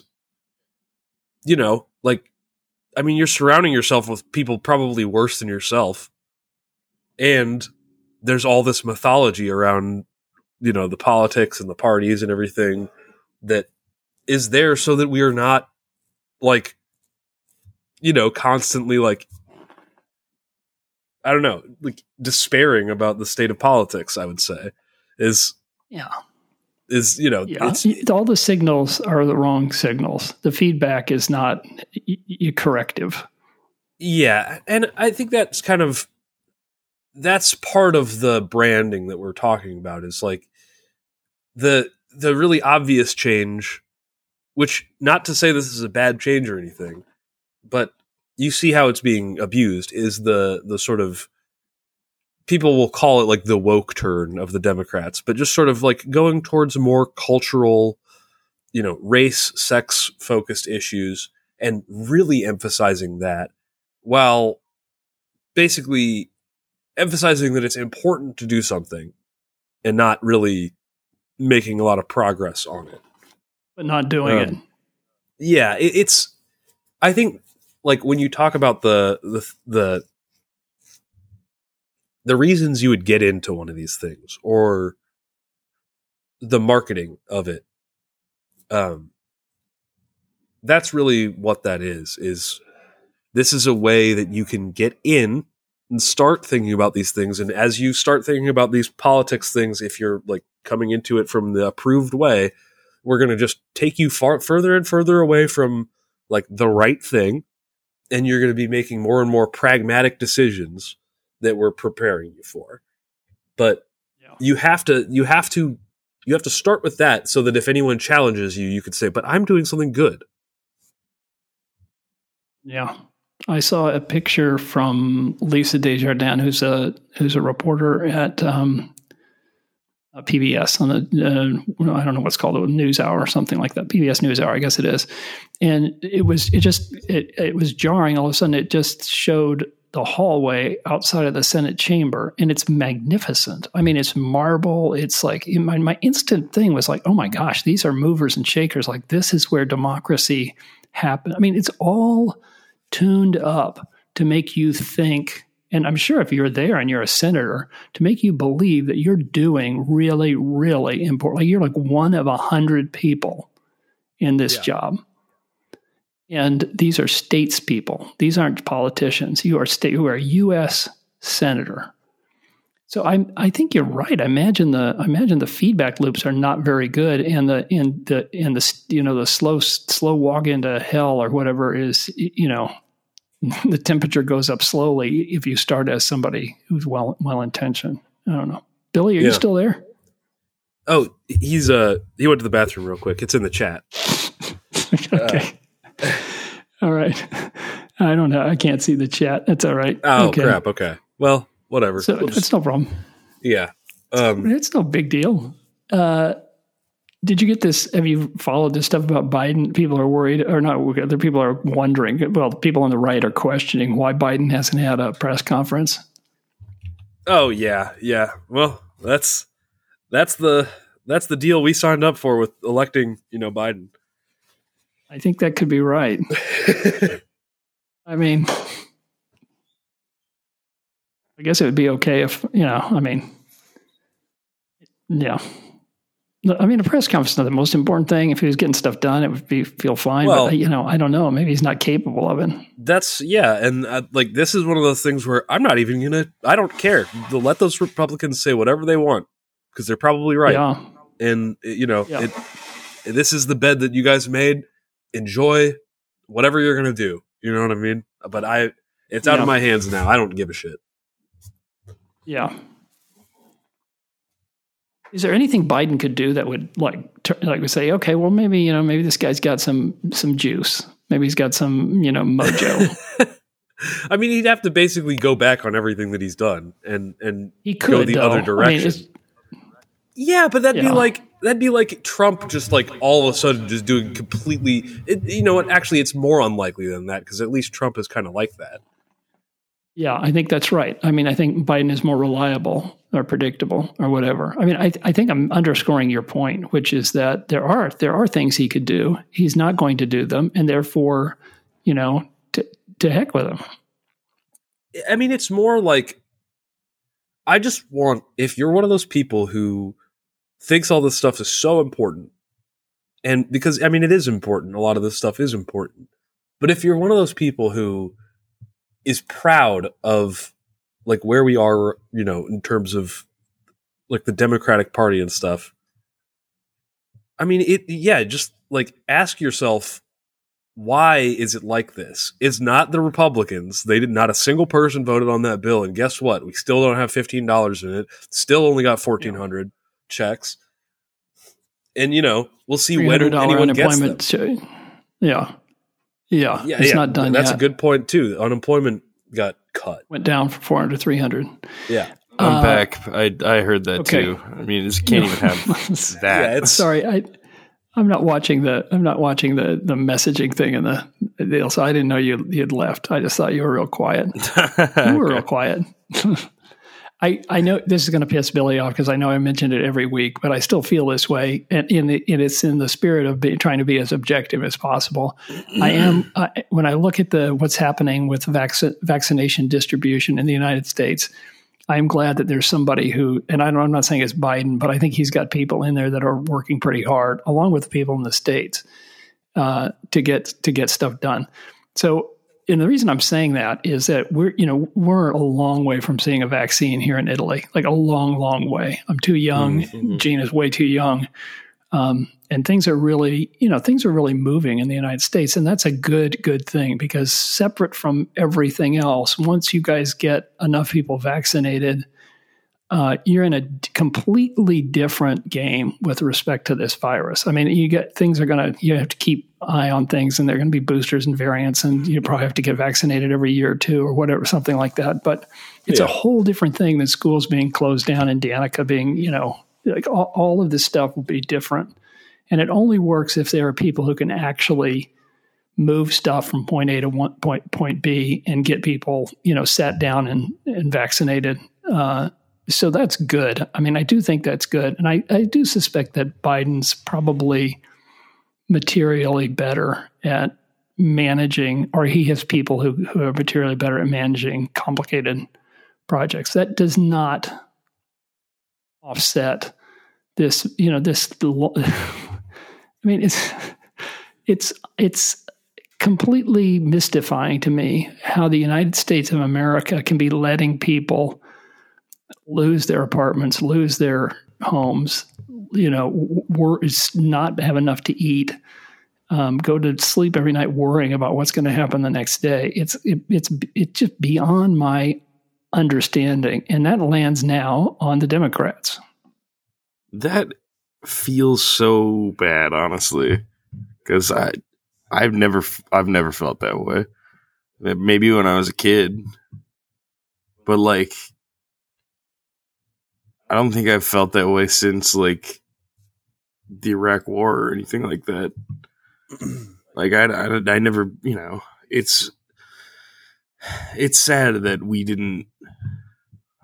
you know, like, I mean, you're surrounding yourself with people probably worse than yourself. And there's all this mythology around, you know, the politics and the parties and everything that is there so that we are not like, you know, constantly like, I don't know, like despairing about the state of politics, I would say is, you know, yeah. All the signals are the wrong signals. The feedback is not corrective. Yeah. And I think that's part of the branding that we're talking about is like the really obvious change, which not to say this is a bad change or anything, but you see how it's being abused is the sort of, people will call it like the woke turn of the Democrats, but just sort of like going towards more cultural, you know, race, sex focused issues and really emphasizing that while basically emphasizing that it's important to do something and not really making a lot of progress on it. But not doing it. Yeah, I think, like when you talk about the reasons you would get into one of these things or the marketing of it, that's really what that is this is a way that you can get in and start thinking about these things. And as you start thinking about these politics things, if you're like coming into it from the approved way, we're going to just take you further and further away from like the right thing. And you're going to be making more and more pragmatic decisions that we're preparing you for. But you have to start with that so that if anyone challenges you, you could say, but I'm doing something good. Yeah. I saw a picture from Lisa Desjardins, who's a reporter at PBS on the I don't know what's called a news hour or something like that. PBS News Hour, I guess it is. And it was jarring. All of a sudden it just showed the hallway outside of the Senate chamber and it's magnificent. I mean, it's marble. It's like my instant thing was like, oh my gosh, these are movers and shakers. Like this is where democracy happened. I mean, it's all tuned up to make you think. And I'm sure if you're there and you're a senator, to make you believe that you're doing really, really important. Like you're like one of 100 people in this job. And these are states people. These aren't politicians. You are a U.S. senator. So I think you're right. I imagine the feedback loops are not very good, and the slow walk into hell or whatever is, the temperature goes up slowly if you start as somebody who's well intentioned. I don't know. Billy, are you still there? Oh, he's he went to the bathroom real quick. It's in the chat. Okay. All right. I don't know. I can't see the chat. That's all right. Oh, okay. Crap. Okay. Well. Whatever. So it's no problem. Yeah. It's no big deal. Did you get this? Have you followed this stuff about Biden? People are worried, or not, other people are wondering. Well, people on the right are questioning why Biden hasn't had a press conference. Oh, yeah. Yeah. Well, that's the deal we signed up for with electing, Biden. I think that could be right. I mean, I guess it would be okay if, a press conference is not the most important thing. If he was getting stuff done, it would feel fine. Well, but, I don't know. Maybe he's not capable of it. That's, yeah. And this is one of those things where I'm not even I don't care. They'll let those Republicans say whatever they want because they're probably right. Yeah. And, this is the bed that you guys made. Enjoy whatever you're going to do. You know what I mean? But it's out of my hands now. I don't give a shit. Yeah. Is there anything Biden could do that would we say, okay, well, maybe, maybe this guy's got some juice. Maybe he's got some, mojo. I mean, he'd have to basically go back on everything that he's done and he could, go the other direction. I mean, but that'd be like, Trump just all of a sudden just doing completely, you know what? Actually, it's more unlikely than that because at least Trump is kind of like that. Yeah, I think that's right. I mean, I think Biden is more reliable or predictable or whatever. I mean, I think I'm underscoring your point, which is that there are things he could do. He's not going to do them, and therefore, to heck with him. I mean, it's more like I just want, if you're one of those people who thinks all this stuff is so important, and because, I mean, it is important. A lot of this stuff is important. But if you're one of those people who is proud of where we are, in terms of the Democratic Party and stuff. I mean, ask yourself, why is it like this? It's not the Republicans. They did not, a single person voted on that bill. And guess what? We still don't have $15 in it. Still only got 1,400 checks. And, we'll see whether anyone gets them. Yeah. Yeah, it's not done yet. That's a good point, too. Unemployment got cut. Went down from 400 to 300. Yeah. I'm back. I heard that, too. I mean, you can't even have that. Sorry, I'm not watching the messaging thing in the deal, so I didn't know you had left. I just thought you were real quiet. You were real quiet. I know this is going to piss Billy off because I know I mentioned it every week, but I still feel this way, and it's in the spirit of trying to be as objective as possible. I am when I look at what's happening with vaccination distribution in the United States. I am glad that there's somebody who, and I'm not saying it's Biden, but I think he's got people in there that are working pretty hard, along with the people in the states, to get stuff done. So. And the reason I'm saying that is that we're a long way from seeing a vaccine here in Italy, a long, long way. I'm too young. Mm-hmm. Gina's way too young. And things are really moving in the United States. And that's a good thing because separate from everything else, once you guys get enough people vaccinated, you're in a completely different game with respect to this virus. I mean, you have to keep eye on things, and they're going to be boosters and variants, and you probably have to get vaccinated every year or two or whatever, something like that. But it's a whole different thing than schools being closed down and Danica being, all of this stuff will be different. And it only works if there are people who can actually move stuff from point A to point B and get people, sat down and vaccinated. So that's good. I mean, I do think that's good. And I do suspect that Biden's probably materially better at managing, or he has people who are materially better at managing complicated projects. That does not offset this, I mean, it's completely mystifying to me how the United States of America can be letting people lose their apartments, lose their homes, you know, not have enough to eat, go to sleep every night worrying about what's going to happen the next day. It's just beyond my understanding. And that lands now on the Democrats. That feels so bad, honestly, because I've never felt that way. Maybe when I was a kid, but like, I don't think I've felt that way since like the Iraq War or anything like that. Like I never, you know, it's sad that we didn't,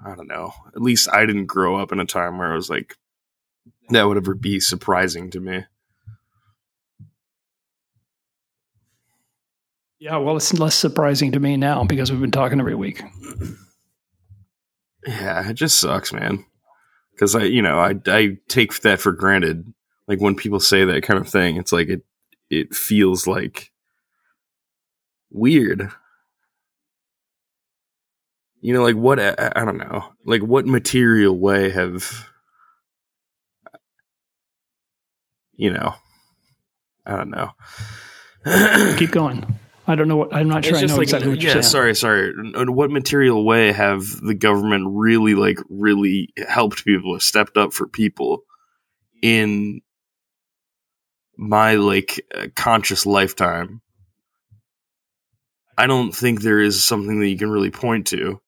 I don't know, at least I didn't grow up in a time where I was like, that would ever be surprising to me. Yeah, well, it's less surprising to me now because we've been talking every week. Yeah, it just sucks, man. Because I take that for granted. Like when people say that kind of thing, it's like it feels like weird. You know, like what? I don't know. Like what material way have, you know? I don't know. Keep going. I don't know what, I'm not sure I know like, exactly what you're saying. Sorry. In what material way have the government really helped people or stepped up for people in my conscious lifetime? I don't think there is something that you can really point to.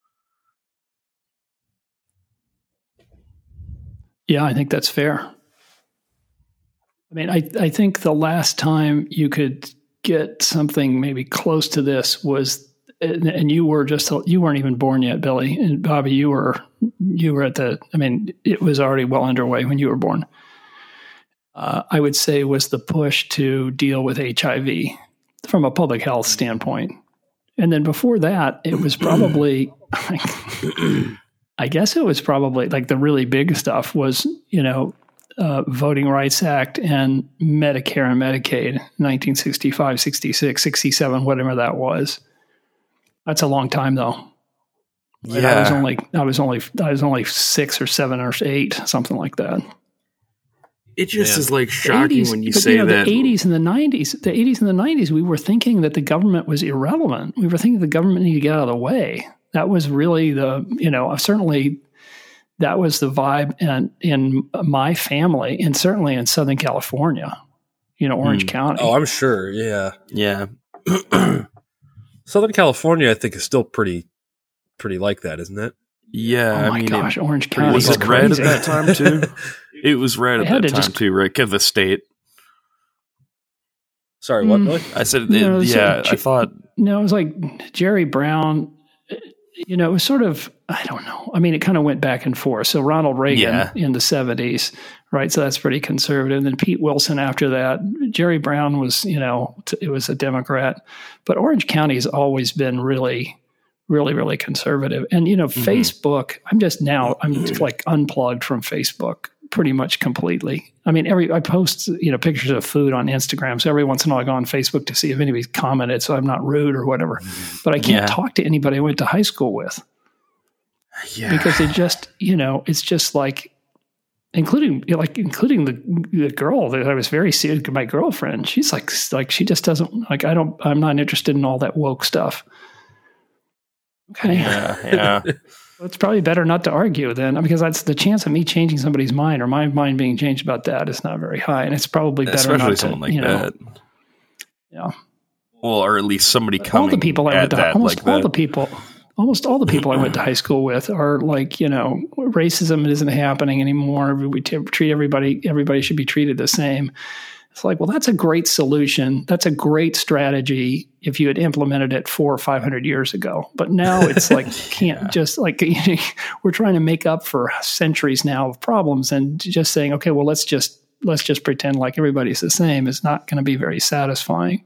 Yeah, I think that's fair. I mean, I think the last time you could get something maybe close to this was, and you weren't even born yet, Billy, and Bobby, you were at the, I mean, it was already well underway when you were born. I would say was the push to deal with HIV from a public health standpoint. And then before that, it was probably, I guess it was probably like the really big stuff was, you know, Voting Rights Act and Medicare and Medicaid, 1965, 66, 67, whatever that was. That's a long time though. Yeah. And I was only 6 or 7 or 8, something like that. It just is like shocking when you say that. The 80s and the 90s, we were thinking that the government was irrelevant. We were thinking the government needed to get out of the way. That was really the, you know, certainly that was the vibe in my family and certainly in Southern California, you know, Orange County. Oh, I'm sure. Yeah. Yeah. Southern California, I think, is still pretty like that, isn't it? Yeah. Oh, gosh. Orange County. Was it red at that time, too? It was red at that time, too, right? Because of the state. Sorry, what? Really? I said, I thought. No, it was like Jerry Brown. You know, it was sort of, I don't know. I mean, it kind of went back and forth. So Ronald Reagan in the 70s, right? So that's pretty conservative. And then Pete Wilson after that. Jerry Brown was, you know, it was a Democrat. But Orange County has always been really, really, really conservative. And, you know, Facebook, I'm just like unplugged from Facebook pretty much completely. I mean, I post, you know, pictures of food on Instagram. So every once in a while I go on Facebook to see if anybody's commented. So I'm not rude or whatever, but I can't talk to anybody I went to high school with because it just, you know, it's just like, including the girl that I was very serious, my girlfriend, she's like, she just doesn't like, I'm not interested in all that woke stuff. Okay. Yeah. It's probably better not to argue then, because that's the chance of me changing somebody's mind or my mind being changed about that is not very high, and it's probably better especially not someone to, like, you know, that. Yeah. Well, or at least somebody coming. All the people I went to almost all the people I went to high school with are like, you know, racism isn't happening anymore. We treat everybody should be treated the same. It's like, well, that's a great solution. That's a great strategy if you had implemented it 400 or 500 years ago. But now it's like, can't just like, you know, we're trying to make up for centuries now of problems, and just saying, okay, well, let's just pretend like everybody's the same is not going to be very satisfying.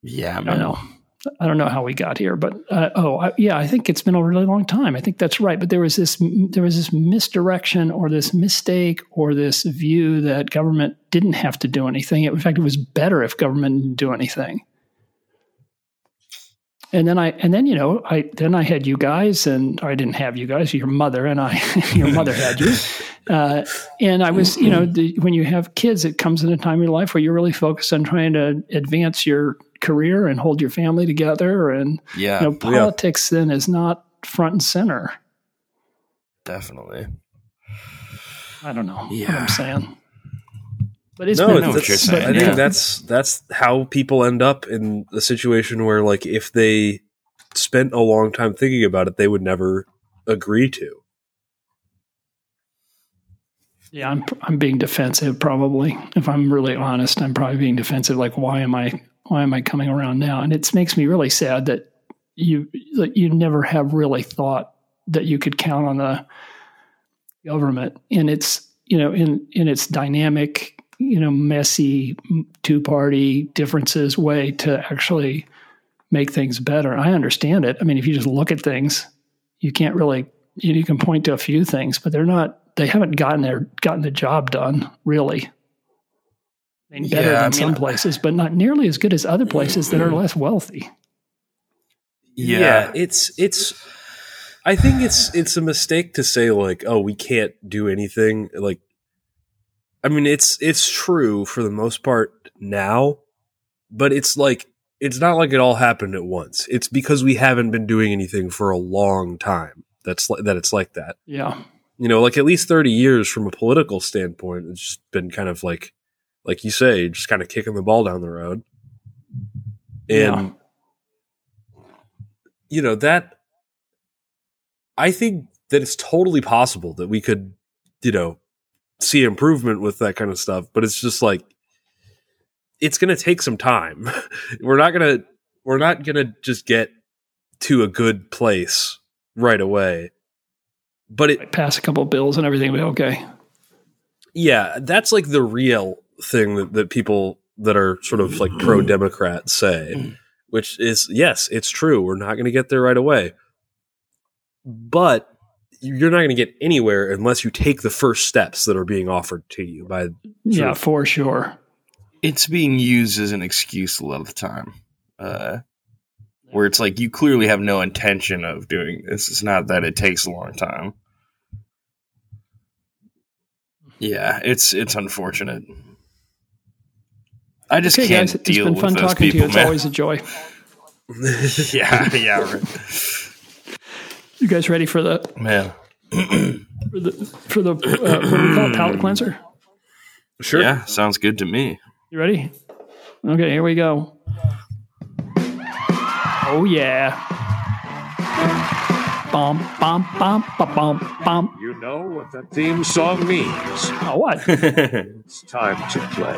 Yeah, man. I don't know how we got here, but I think it's been a really long time. I think that's right. But there was this misdirection or this mistake or this view that government didn't have to do anything. In fact, it was better if government didn't do anything. And then I had you guys, and I didn't have you guys. Your mother and I, your mother had you. And I was, when you have kids, it comes in a time in your life where you're really focused on trying to advance your career and hold your family together. And politics then is not front and center. Definitely. I don't know what I'm saying. But it's what you're saying. I think that's how people end up in a situation where, like, if they spent a long time thinking about it, they would never agree to. Yeah, I'm being defensive probably. If I'm really honest, I'm probably being defensive. Like, why am I coming around now? And it makes me really sad that you never have really thought that you could count on the government and its in its dynamic, messy two-party differences way to actually make things better. I understand it. I mean, if you just look at things, you can't really, you can point to a few things, but they haven't gotten the job done really. I mean, better than some places, but not nearly as good as other places that are less wealthy. Yeah, it's I think it's a mistake to say, like, oh, we can't do anything. Like, I mean, it's true for the most part now, but it's like, it's not like it all happened at once. It's because we haven't been doing anything for a long time. That it's like that. Yeah. Like at least 30 years from a political standpoint, it's just been kind of like you say, just kind of kicking the ball down the road. And, that I think that it's totally possible that we could, see improvement with that kind of stuff, but it's just like it's going to take some time. We're not going to just get to a good place right away. But it pass a couple of bills and everything will be okay. Yeah, that's like the real thing that people that are sort of like pro-Democrat say, which is yes, it's true. We're not going to get there right away, but you're not going to get anywhere unless you take the first steps that are being offered to you by. Yeah, for sure. It's being used as an excuse a lot of the time, where it's like, you clearly have no intention of doing this. It's not that it takes a long time. Yeah, it's unfortunate. I just can't deal with those people. It's been fun talking to you. It's always a joy. Yeah. Right. You guys ready for the what do we call it, palate cleanser? Sure. Yeah, sounds good to me. You ready? Okay, here we go. Oh yeah. Bum bum bum bum bum bum. You know what that theme song means. Oh, what? It's time to play.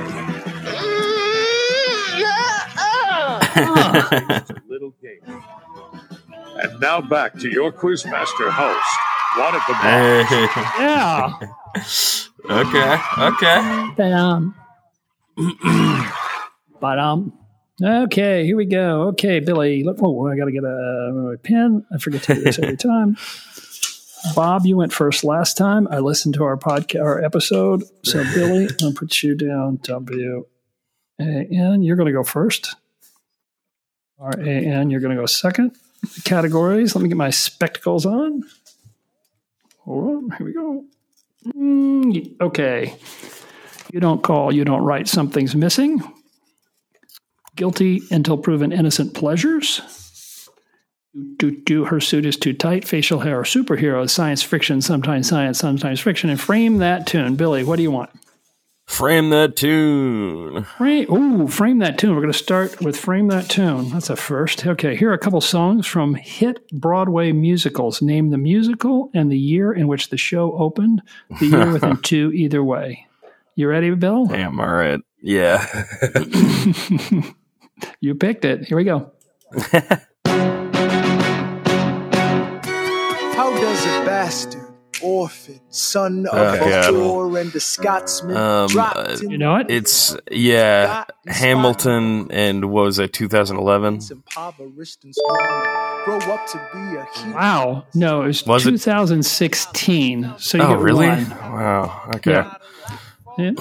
It's a little game. And now back to your quizmaster host, one of the boys. Yeah. Okay. Okay, here we go. Okay, Billy. I got to get a pen. I forget to do this every time. Bob, you went first last time. I listened to our episode. So, Billy, I'll put you down. W-A-N. You're going to go first. R-A-N. You're going to go second. Categories. Let me get my spectacles on. Hold on. Here we go. Okay. You don't call, you don't write, something's missing. Guilty until proven innocent pleasures. Do her suit is too tight. Facial hair or superheroes. Science fiction, sometimes science, sometimes fiction. And frame that tune. Billy, what do you want? Frame that tune. Frame that tune. We're going to start with Frame That Tune. That's a first. Okay, here are a couple songs from hit Broadway musicals. Name the musical and the year in which the show opened. The year within two either way. You ready, Bill? Damn, all right. Yeah. You picked it. Here we go. How does it bastard? Orphan, son of Arthur and the Scotsman. You know it? It's, Hamilton and what was that, 2011? Wow. No, it was 2016. It? So you get really? One. Wow. Okay. Yeah. Okay,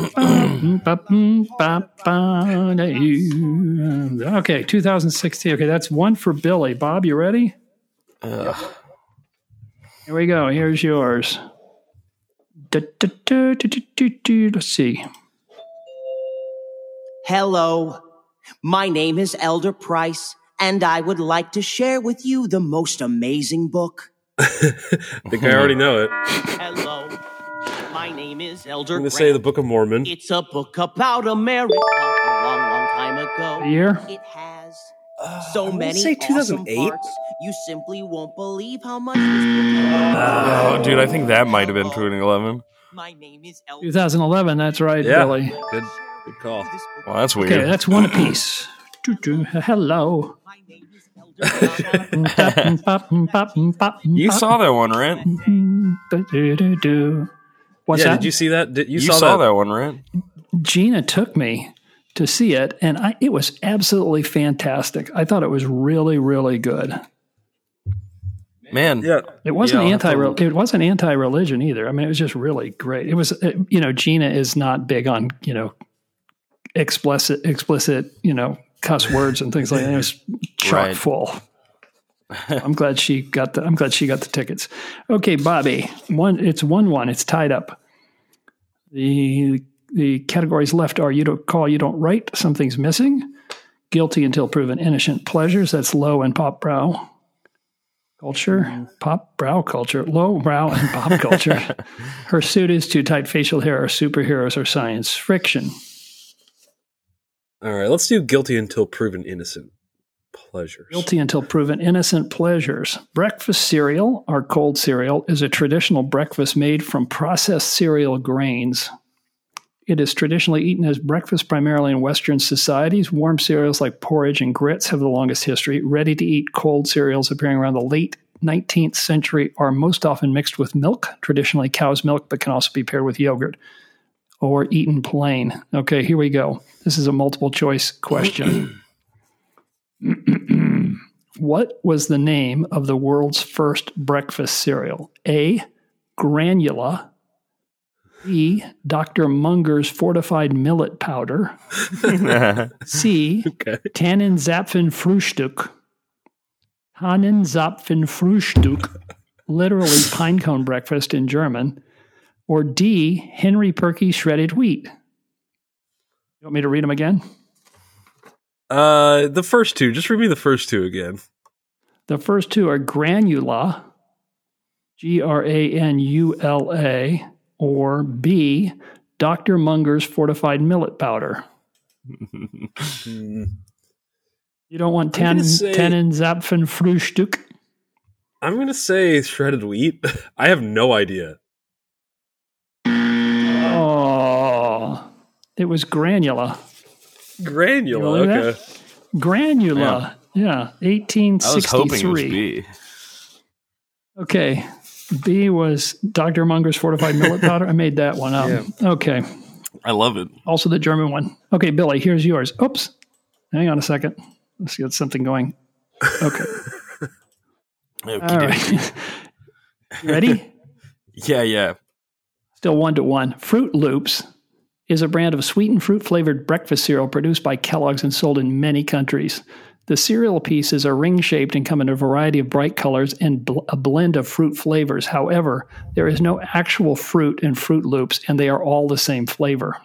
2016. Okay, that's one for Billy. Bob, you ready? Here we go. Here's yours. Let's see. Hello, my name is Elder Price, and I would like to share with you the most amazing book. I think I already know it. Hello, my name is Elder Price. I'm going to say the Book of Mormon. It's a book about America a long, long time ago. Year? It has so many say 2008? Awesome parts. You simply won't believe how much this book. Oh, dude, I think that might have been 2011. My name is Elder 2011, that's right, yeah, Billy. Good call. Well, that's weird. Okay, that's one apiece. Hello. You saw that one, right? What's that? Did you see that? You saw that one, right? Gina took me to see it, and it was absolutely fantastic. I thought it was really, really good. Man, yeah, it wasn't anti-religion either. I mean, it was just really great. It was, Gina is not big on, explicit, cuss words and things like that. It was chock full. I'm glad she got the tickets. Okay, Bobby. It's 1-1. It's tied up. The categories left are you don't call, you don't write, something's missing, guilty until proven innocent, pleasures, that's low and pop brow culture. Pop brow culture. Low brow and pop culture. Her suit is too tight, facial hair, or superheroes, or science friction. All right, let's do guilty until proven innocent pleasures. Guilty until proven innocent pleasures. Breakfast cereal, our cold cereal, is a traditional breakfast made from processed cereal grains. It is traditionally eaten as breakfast primarily in Western societies. Warm cereals like porridge and grits have the longest history. Ready-to-eat cold cereals appearing around the late 19th century are most often mixed with milk, traditionally cow's milk, but can also be paired with yogurt. Or eaten plain. Okay, here we go. This is a multiple choice question. What was the name of the world's first breakfast cereal? A, Granula. B, Dr. Munger's fortified millet powder. C, Tannenzapfenfrühstück. Tannenzapfenfrühstück, literally pinecone breakfast in German. Or D, Henry Perky shredded wheat. You want me to read them again? The first two. Just read me the first two again. The first two are Granula, G-R-A-N-U-L-A, or B, Dr. Munger's fortified millet powder. You don't want Tannenzapfenfrühstück? I'm going to say shredded wheat. I have no idea. It was Granula. Granula, okay. That? Granula, yeah, 1863. I was hoping it was B. Okay, B was Dr. Munger's fortified millet powder. I made that one up. Yeah. Okay. I love it. Also the German one. Okay, Billy, here's yours. Oops. Hang on a second. Let's get something going. Okay. All right. Ready? Yeah. Still 1-1. Fruit Loops is a brand of sweetened fruit-flavored breakfast cereal produced by Kellogg's and sold in many countries. The cereal pieces are ring-shaped and come in a variety of bright colors and a blend of fruit flavors. However, there is no actual fruit in Fruit Loops, and they are all the same flavor.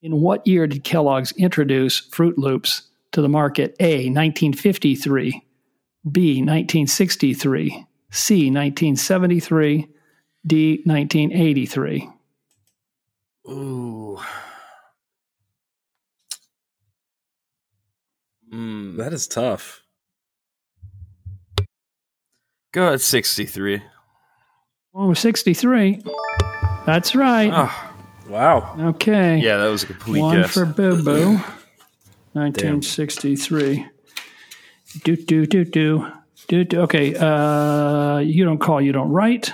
In what year did Kellogg's introduce Fruit Loops to the market? A, 1953, B, 1963, C, 1973, D, 1983. Ooh. That is tough. Go at 63. Oh, 63. That's right. Oh, wow. Okay. Yeah, that was a complete guess. One for Boo Boo. 1963. Do. Okay. You don't call, you don't write.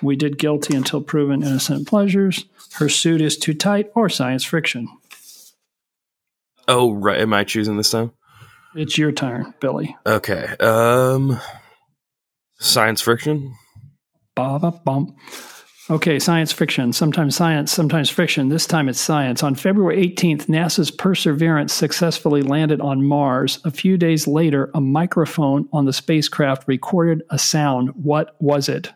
We did guilty until proven innocent pleasures. Her suit is too tight, or science friction. Oh, right. Am I choosing this time? It's your turn, Billy. Okay. Science friction? Ba-ba-bum. Okay, science fiction. Sometimes science, sometimes fiction. This time it's science. On February 18th, NASA's Perseverance successfully landed on Mars. A few days later, a microphone on the spacecraft recorded a sound. What was it?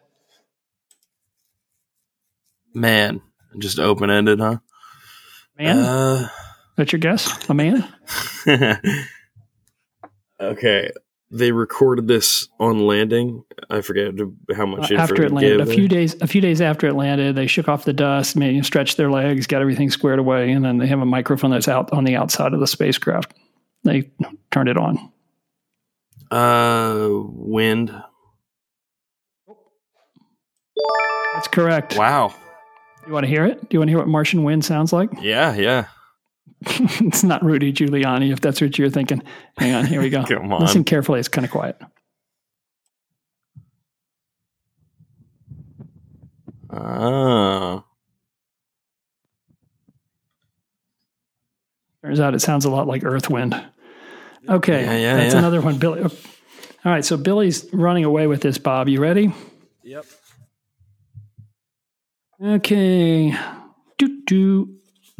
Man. Just open-ended, huh? Man? That's your guess? A man? Okay. They recorded this on landing. I forget how much after it landed. A few days after it landed, they shook off the dust, stretched their legs, got everything squared away, and then they have a microphone that's out on the outside of the spacecraft. They turned it on. Wind. That's correct. Wow. You want to hear it? Do you want to hear what Martian wind sounds like? Yeah. It's not Rudy Giuliani, if that's what you're thinking. Hang on, here we go. Come on. Listen carefully, it's kind of quiet. Oh. Turns out it sounds a lot like earth wind. Okay, that's another one, Billy. All right, so Billy's running away with this, Bob. You ready? Yep. Okay.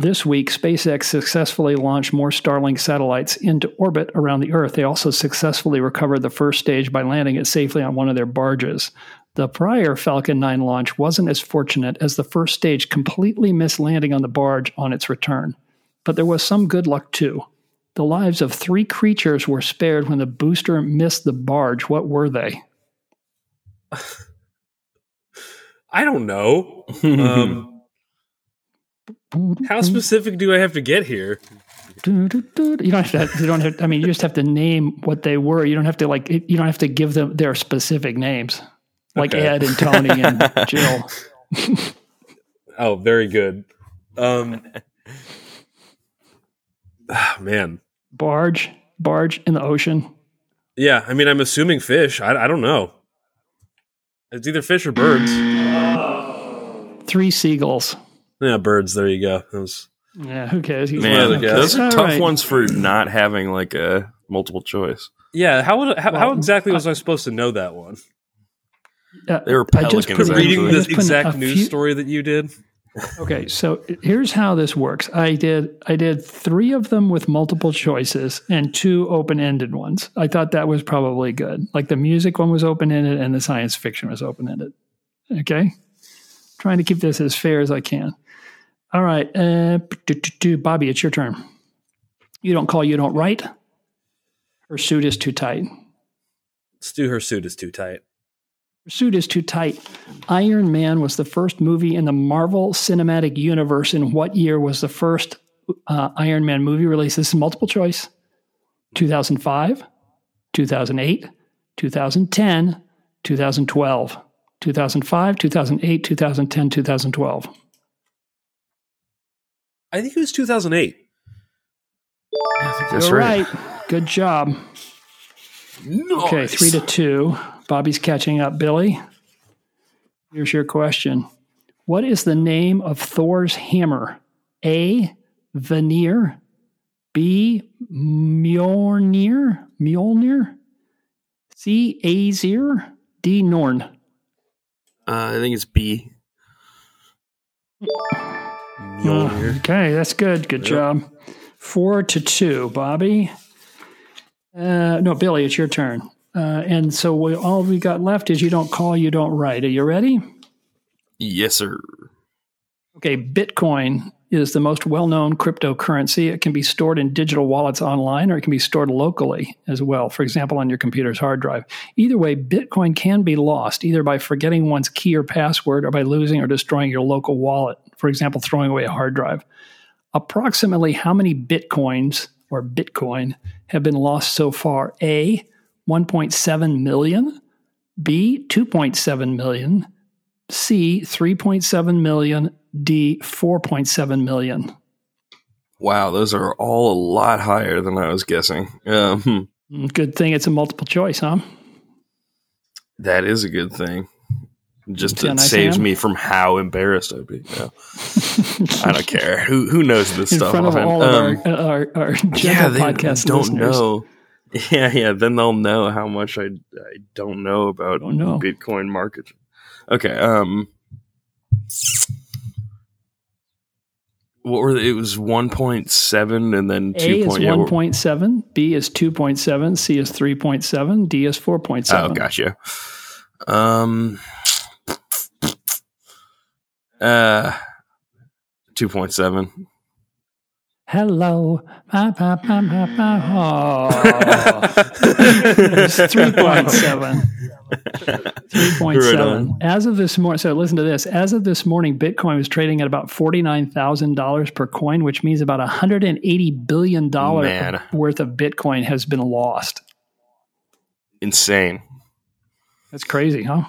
This week, SpaceX successfully launched more Starlink satellites into orbit around the Earth. They also successfully recovered the first stage by landing it safely on one of their barges. The prior Falcon 9 launch wasn't as fortunate, as the first stage completely missed landing on the barge on its return. But there was some good luck, too. The lives of three creatures were spared when the booster missed the barge. What were they? I don't know. How specific do I have to get here? You don't have to. I mean, you just have to name what they were. You don't have to give them their specific names, like okay. Ed and Tony and Jill. Oh, very good. Man, barge in the ocean. Yeah, I mean, I'm assuming fish. I don't know. It's either fish or birds. Three seagulls. Yeah, birds. There you go. Who cares? Those are tough ones for not having like a multiple choice. Yeah, how exactly was I supposed to know that one? They were pelicans. Reading the exact news story that you did. Okay, so here's how this works. I did three of them with multiple choices and two open-ended ones. I thought that was probably good. Like the music one was open-ended and the science fiction was open-ended. Okay? Trying to keep this as fair as I can. All right. Bobby, it's your turn. You don't call, you don't write. Her suit is too tight. Let's do her suit is too tight. Suit is too tight. Iron Man was the first movie in the Marvel Cinematic Universe. In what year was the first Iron Man movie released? This is multiple choice. 2005, 2008, 2010, 2012. 2005, 2008, 2010, 2012. I think it was 2008. I think that's right. Good job. Nice. Okay, 3-2. Bobby's catching up. Billy, here's your question. What is the name of Thor's hammer? A, Vanir. B, Mjolnir. C, Aesir. D, Norn. I think it's B. Mjolnir. Okay, that's good. Good job. 4-2, Bobby. No, Billy, it's your turn. And so all we got left is you don't call, you don't write. Are you ready? Yes, sir. Okay, Bitcoin is the most well-known cryptocurrency. It can be stored in digital wallets online, or it can be stored locally as well, for example, on your computer's hard drive. Either way, Bitcoin can be lost, either by forgetting one's key or password, or by losing or destroying your local wallet, for example, throwing away a hard drive. Approximately how many Bitcoins or Bitcoin have been lost so far? A, 1.7 million, B, 2.7 million, C, 3.7 million, D, 4.7 million. Wow, those are all a lot higher than I was guessing. Good thing it's a multiple choice, huh? That is a good thing. Just it saves me from how embarrassed I'd be. Yeah. I don't care. Who knows this stuff? In front of all of our general podcast don't listeners. Know. Yeah. Then they'll know how much I don't know about Bitcoin market. Okay. What were they? It was 1.7 and then 2.8. A is 1.7, B is 2.7, C is 3.7, D is 4.7. Oh, gotcha. Uh, 2.7. Hello. Oh. It's 3.7. 3.7. Right. As of this morning, so listen to this. As of this morning, Bitcoin was trading at about $49,000 per coin, which means about $180 billion worth of Bitcoin has been lost. Insane. That's crazy, huh?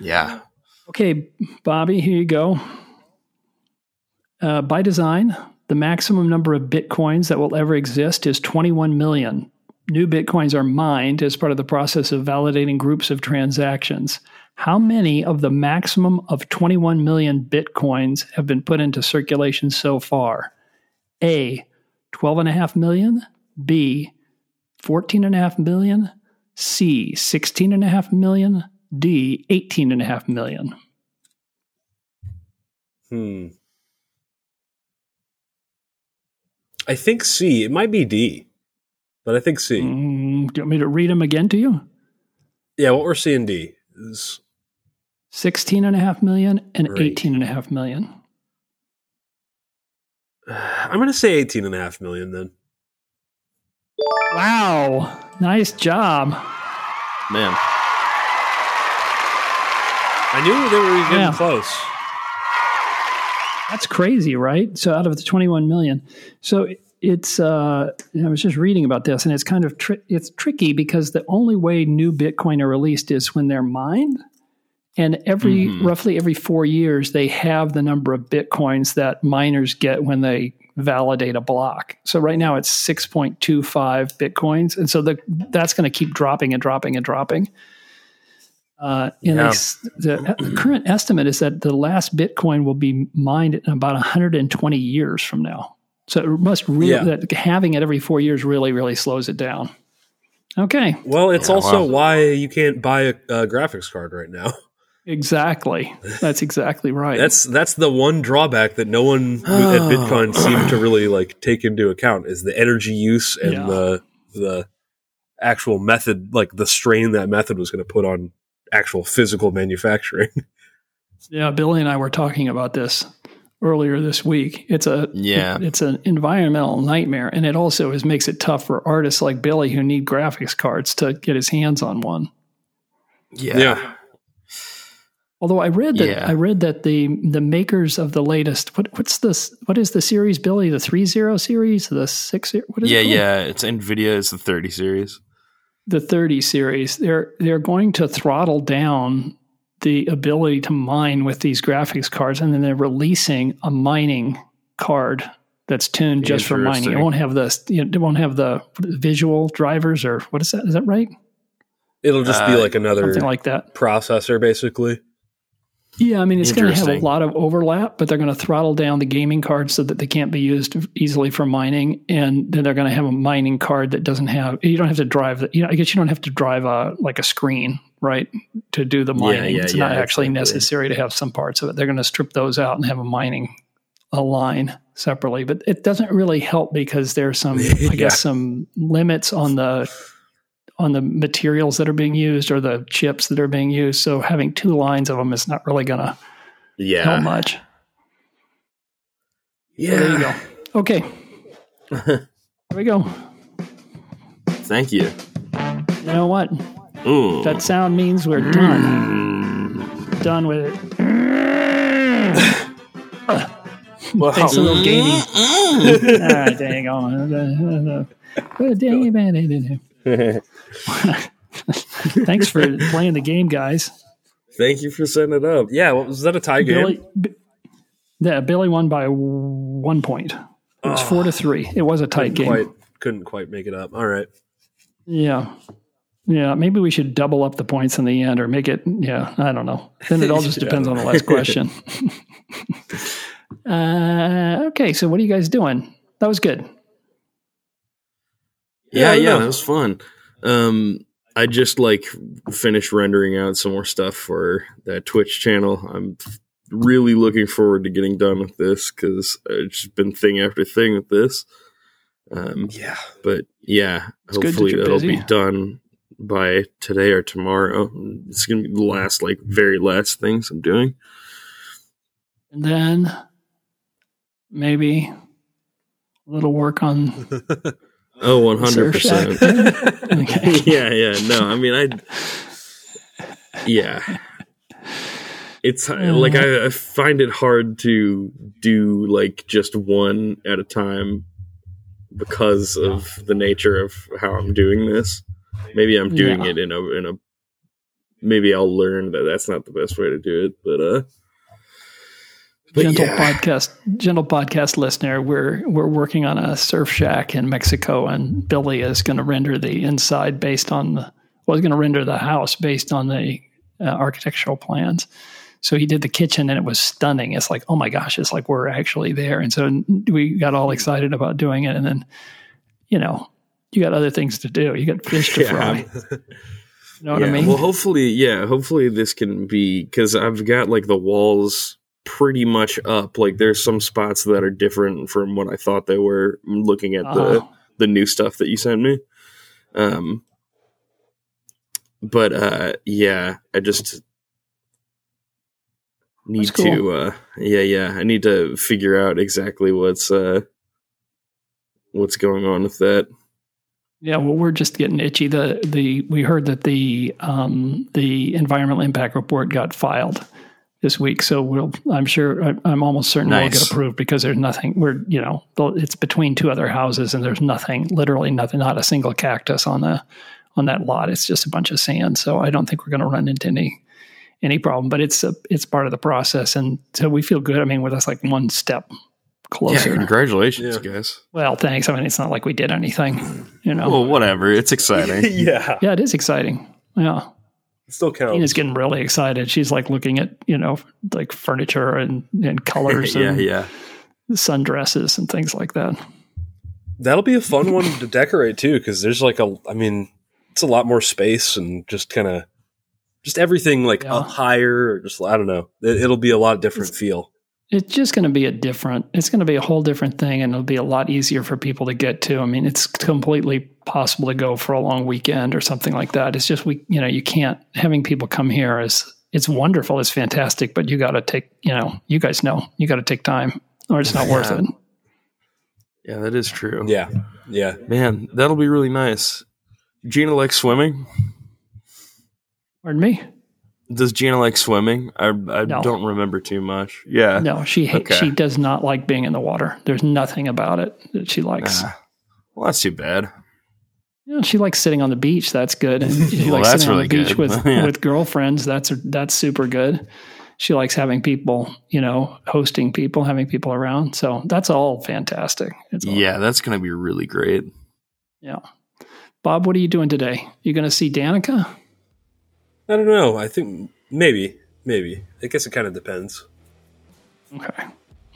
Yeah. Okay, Bobby, here you go. By design, the maximum number of Bitcoins that will ever exist is 21 million. New Bitcoins are mined as part of the process of validating groups of transactions. How many of the maximum of 21 million Bitcoins have been put into circulation so far? A, 12.5 million. B, 14.5 million. C, 16.5 million. D, 18.5 million. I think C. It might be D, but I think C. Do you want me to read them again to you? Yeah, what we're seeing D is 16.5 million and 18.5 million. I'm going to say 18.5 million then. Wow. Nice job. Man. I knew they were getting close. That's crazy, right? So out of the 21 million. So it's, I was just reading about this, and it's kind of it's tricky because the only way new Bitcoin are released is when they're mined. And every roughly every 4 years, they have the number of Bitcoins that miners get when they validate a block. So right now it's 6.25 Bitcoins. And so that's going to keep dropping and dropping and dropping. The current estimate is that the last Bitcoin will be mined in about 120 years from now. So it must really, that having it every 4 years really, really slows it down. Okay. Well, it's also why you can't buy a graphics card right now. Exactly. That's exactly right. That's the one drawback that no one at Bitcoin seemed to really like take into account is the energy use and the actual method, like the strain that method was going to put on actual physical manufacturing. Yeah, Billy and I were talking about this earlier this week. It's an environmental nightmare, and it also makes it tough for artists like Billy who need graphics cards to get his hands on one. Yeah. Although I read that the makers of the latest what is the series, Billy? The 30 series, the 6? What is it called? It's Nvidia. It's the 30 series. The 30 series, they're going to throttle down the ability to mine with these graphics cards, and then they're releasing a mining card that's tuned just for mining. It won't have the visual drivers, or what is that? Is that right? It'll just be like another something like that processor, basically. Yeah, I mean it's going to have a lot of overlap, but they're going to throttle down the gaming cards so that they can't be used easily for mining, and then they're going to have a mining card that doesn't have you don't have to drive a screen, right, to do the mining. It's not actually necessary to have some parts of it. They're going to strip those out and have a line separately, but it doesn't really help because there's some some limits on the materials that are being used or the chips that are being used. So having two lines of them is not really going to help much. Yeah. So there you go. Okay. There we go. Thank you. You know what? Ooh. That sound means we're done. Done with it. Thanks a little gaming. All right, dang on. Thanks for playing the game, guys. Thank you for setting it up. Yeah, was that a tie game? Billy won by 1 point. It was 4-3. It was a tight game. Couldn't quite make it up. All right. Yeah. Maybe we should double up the points in the end, or make it. Yeah, I don't know. Then it all just depends on the last question. Okay. So what are you guys doing? That was good. Yeah, that was fun. I just finished rendering out some more stuff for that Twitch channel. I'm really looking forward to getting done with this because it's just been thing after thing with this. But yeah, it's hopefully it'll be done by today or tomorrow. It's going to be the last, like, very last things I'm doing. And then maybe a little work on. Oh, 100%. Okay. Yeah. No, I mean, It's like, I find it hard to do like just one at a time because of the nature of how I'm doing this. Maybe I'm doing it in a. Maybe I'll learn that that's not the best way to do it, but gentle podcast listener, we're working on a surf shack in Mexico, and Billy is going to render the inside based on the house based on the architectural plans. So he did the kitchen, and it was stunning. It's like, oh my gosh, it's like we're actually there. And so we got all excited about doing it, and then, you know, you got other things to do. You got fish to fry. You know what I mean? Well, hopefully this can be, because I've got like the walls pretty much up. Like, there's some spots that are different from what I thought they were. I'm looking at the new stuff that you sent me. I just need to I need to figure out exactly what's going on with that. Yeah, well, we're just getting itchy. We heard that the environmental impact report got filed this week, so I'm almost certain we'll get approved, because there's nothing. It's between two other houses, and there's nothing, literally nothing, not a single cactus on that lot. It's just a bunch of sand. So I don't think we're going to run into any problem, but it's part of the process, and so we feel good. I mean, that's like one step closer. Yeah, congratulations, guys. Well, thanks. I mean, it's not like we did anything, you know. Well, whatever. It's exciting. Yeah, it is exciting. Yeah. It still counts. Tina's getting really excited. She's like looking at, you know, like furniture and colors and sundresses and things like that. That'll be a fun one to decorate too, because there's it's a lot more space, and just kind of just everything like up higher, or just, I don't know. It'll be a lot different feel. It's just going to be it's going to be a whole different thing, and it'll be a lot easier for people to get to. I mean, it's completely possible to go for a long weekend or something like that. It's just, you can't, having people come here it's wonderful. It's fantastic, but you got to take, you guys know, you got to take time, or it's not worth it. Yeah, that is true. Yeah. Yeah, man, that'll be really nice. Gina likes swimming. Pardon me? Does Gina like swimming? I don't remember too much. Yeah. No, she does not like being in the water. There's nothing about it that she likes. Well, that's too bad. Yeah, she likes sitting on the beach. That's good. And she likes sitting on the beach with girlfriends. That's super good. She likes having people, hosting people, having people around. So that's all fantastic. That's going to be really great. Yeah. Bob, what are you doing today? You going to see Danica? I don't know. I think maybe. I guess it kind of depends. Okay.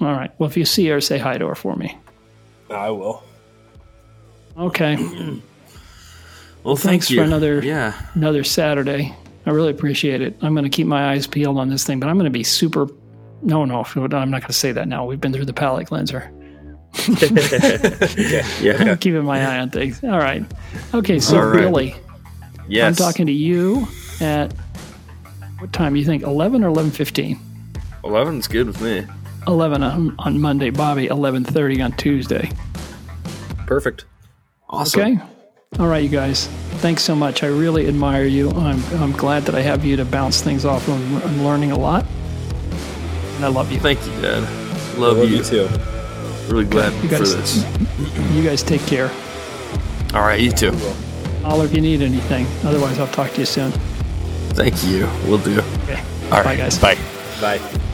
All right. Well, if you see her, say hi to her for me. I will. Okay. Well, thanks for another Saturday. I really appreciate it. I'm going to keep my eyes peeled on this thing, but I'm going to be super. No, I'm not going to say that now. We've been through the palate cleanser. I'm keeping my eye on things. All right. Okay. So, Billy, I'm talking to you. At what time do you think? 11 or 11:15? 11 is good with me. 11 on Monday, Bobby. 11:30 on Tuesday. Perfect. Awesome. Okay. All right, you guys. Thanks so much. I really admire you. I'm glad that I have you to bounce things off. I'm learning a lot, and I love you. Thank you, Dad. Love you too. Really glad for this. You guys take care. All right, you too. Holler if you need anything. Otherwise, I'll talk to you soon. Thank you. Will do. Okay. All right. Bye, guys. Bye. Bye.